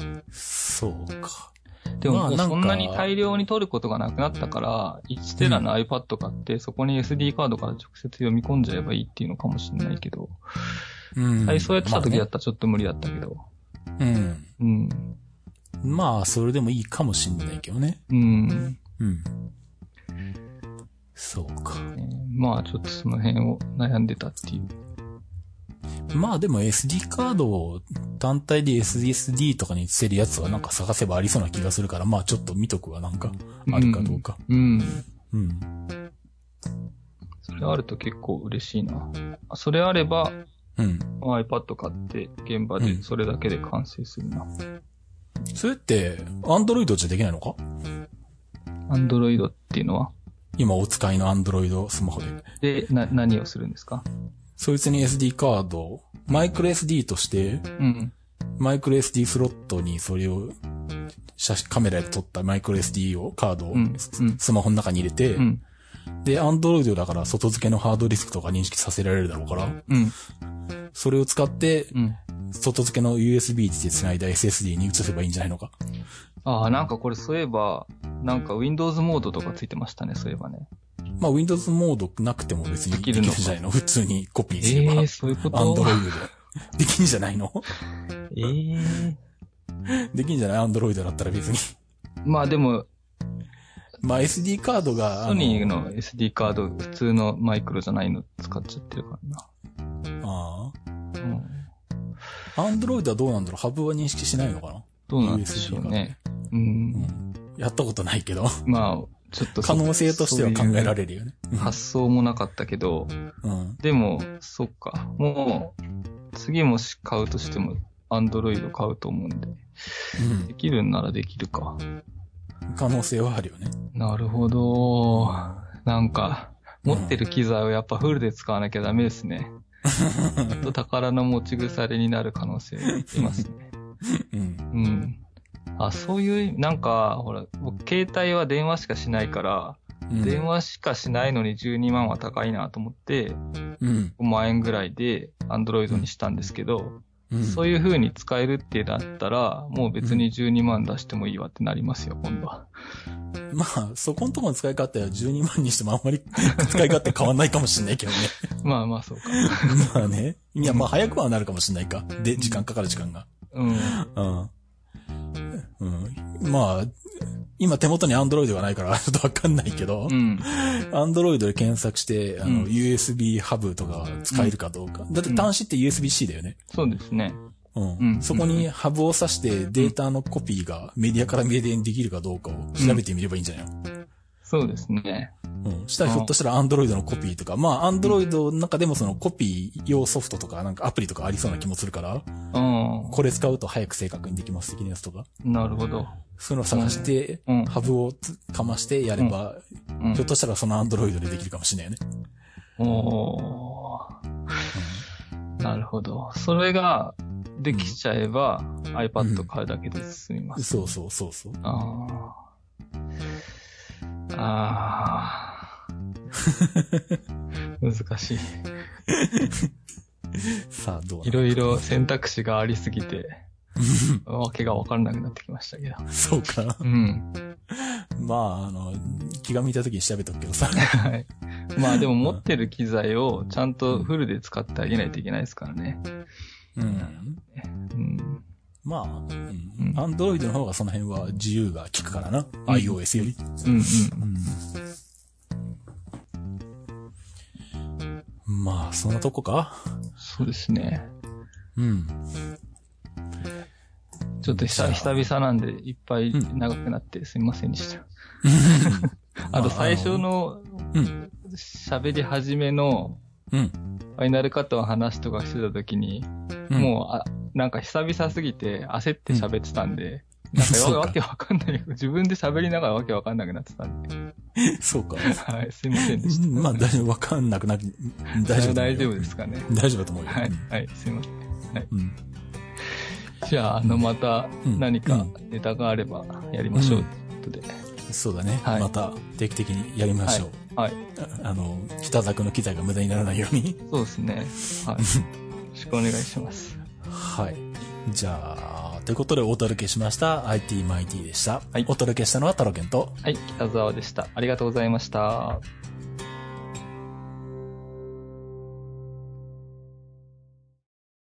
うん、そうか。でも、まあ、なんかそんなに大量に取ることがなくなったから、いちテラの iPad 買ってそこに エスディー カードから直接読み込んじゃえばいいっていうのかもしれないけど、うん、最初やってた時だったらちょっと無理だったけど。まあねうん。うん。まあ、それでもいいかもしんないけどね。うん。うん。そうか。まあ、ちょっとその辺を悩んでたっていう。まあ、でも エスディー カードを単体で エスエスディー とかに捨てるやつはなんか探せばありそうな気がするから、まあ、ちょっと見とくわ、なんか、あるかどうか。うん。うん。うん、それあると結構嬉しいな。それあれば、うん、iPad 買って現場でそれだけで完成するな、うん、それって Android じゃできないのか Android っていうのは今お使いの Android スマホででな何をするんですかそいつに エスディー カードマイクロ エスディー として、うん、マイクロ エスディー スロットにそれを写真カメラで撮ったマイクロ エスディー をカードを、うん、スマホの中に入れて、うん、で Android だから外付けのハードディスクとか認識させられるだろうからうんそれを使って、うん、外付けの ユーエスビー で繋いだ エスエスディー に移せばいいんじゃないのか。ああ、なんかこれそういえば、なんか Windows モードとかついてましたね、そういえばね。まあ Windows モードなくても別にできるんじゃないの？普通にコピーすれば。えー、そういうこと？ Android で。できんじゃないの？えー。できんじゃない？ Android だったら別に。まあでも、まあ エスディー カードが。ソニーの エスディー カード、普通のマイクロじゃないの使っちゃってるからな。ああ。うん。Android はどうなんだろう？ハブは認識しないのかな？どうなんでしょうね。うん。やったことないけど。まあ、ちょっと可能性としては考えられるよね。発想もなかったけど、うん、でもそっか、もう次もし買うとしてもアンドロイド買うと思うんで、うん、できるんならできるか。可能性はあるよね。なるほど。なんか持ってる機材をやっぱフルで使わなきゃダメですね。うん、ちょっと宝の持ち腐れになる可能性ありますね。うん。うん。あ、そういう、なんか、ほら、僕、携帯は電話しかしないから、うん、電話しかしないのにじゅうにまんは高いなと思って、うん、ごまんえんぐらいで Android にしたんですけど、うん、そういう風に使えるってだったら、もう別にじゅうにまん出してもいいわってなりますよ、今度は。まあ、そこのところの使い方はじゅうにまんにしてもあんまり使い方変わんないかもしんないけどね。まあまあ、そうか。まあね。いや、まあ、早くはなるかもしんないか。で、時間かかる時間が。うん。うん。うん、まあ、今手元に Android がないから、ちょっとわかんないけど、うん、Android で検索して、あの、うん、ユーエスビー ハブとか使えるかどうか。だって端子って ユーエスビー-C だよね。そうですね。うん。うん、そこにハブを挿してデータのコピーがメディアからメディアにできるかどうかを調べてみればいいんじゃないの、うん、そうですね。うん。したらひょっとしたら Android のコピーとか、まあ Android の中でもそのコピー用ソフトとかなんかアプリとかありそうな気もするから、うん、これ使うと早く正確にできます的なやつとか。なるほど。そういうのを探して、うん、ハブをかましてやれば、うん、ひょっとしたらその Android でできるかもしれないよね。おー、うん。なるほど。それができちゃえば、うん、iPad 買うだけで済みます、うん。そうそうそうそう。あー。ああ。難しい。さあ、どうなの？いろいろ選択肢がありすぎて、わけがわからなくなってきましたけど。そうか。うん。まあ、あの、気が向いた時に調べとくけどさ。はい。まあ、でも持ってる機材をちゃんとフルで使ってあげないといけないですからね。うん。うん。まあ、うん、Android の方がその辺は自由が利くからな。うん、iOS より。うんうんうん、まあ、そんなとこか。そうですね。うん。ちょっと久々なんで、いっぱい長くなってすみませんでした。うん、あと、最初の喋り始めの、うん、ファイナルカットの話とかしてたときに、うん、もうあ、なんか久々すぎて焦って喋ってたんで、うん、なんかわけわかんない、自分で喋りながらわけわかんなくなってたんで。そうか。はい、すいませんでした。まあ大丈夫、わかんなくなって、大丈夫。大丈夫ですかね。大丈夫だと思うよ。はい、はい、すいません。はい。うん、じゃあ、あの、また何かネタがあればやりましょうってことで。うんうんそうだね、はい。また定期的にやりましょう。はい。はい、あ, あの、北作の機材が無駄にならないように。そうですね。はい。よろしくお願いします。はい。じゃあ、ということでお届けしました。アイティーマイティーでした。はい。お届けしたのはタロケンと。はい。北沢でした。ありがとうございました。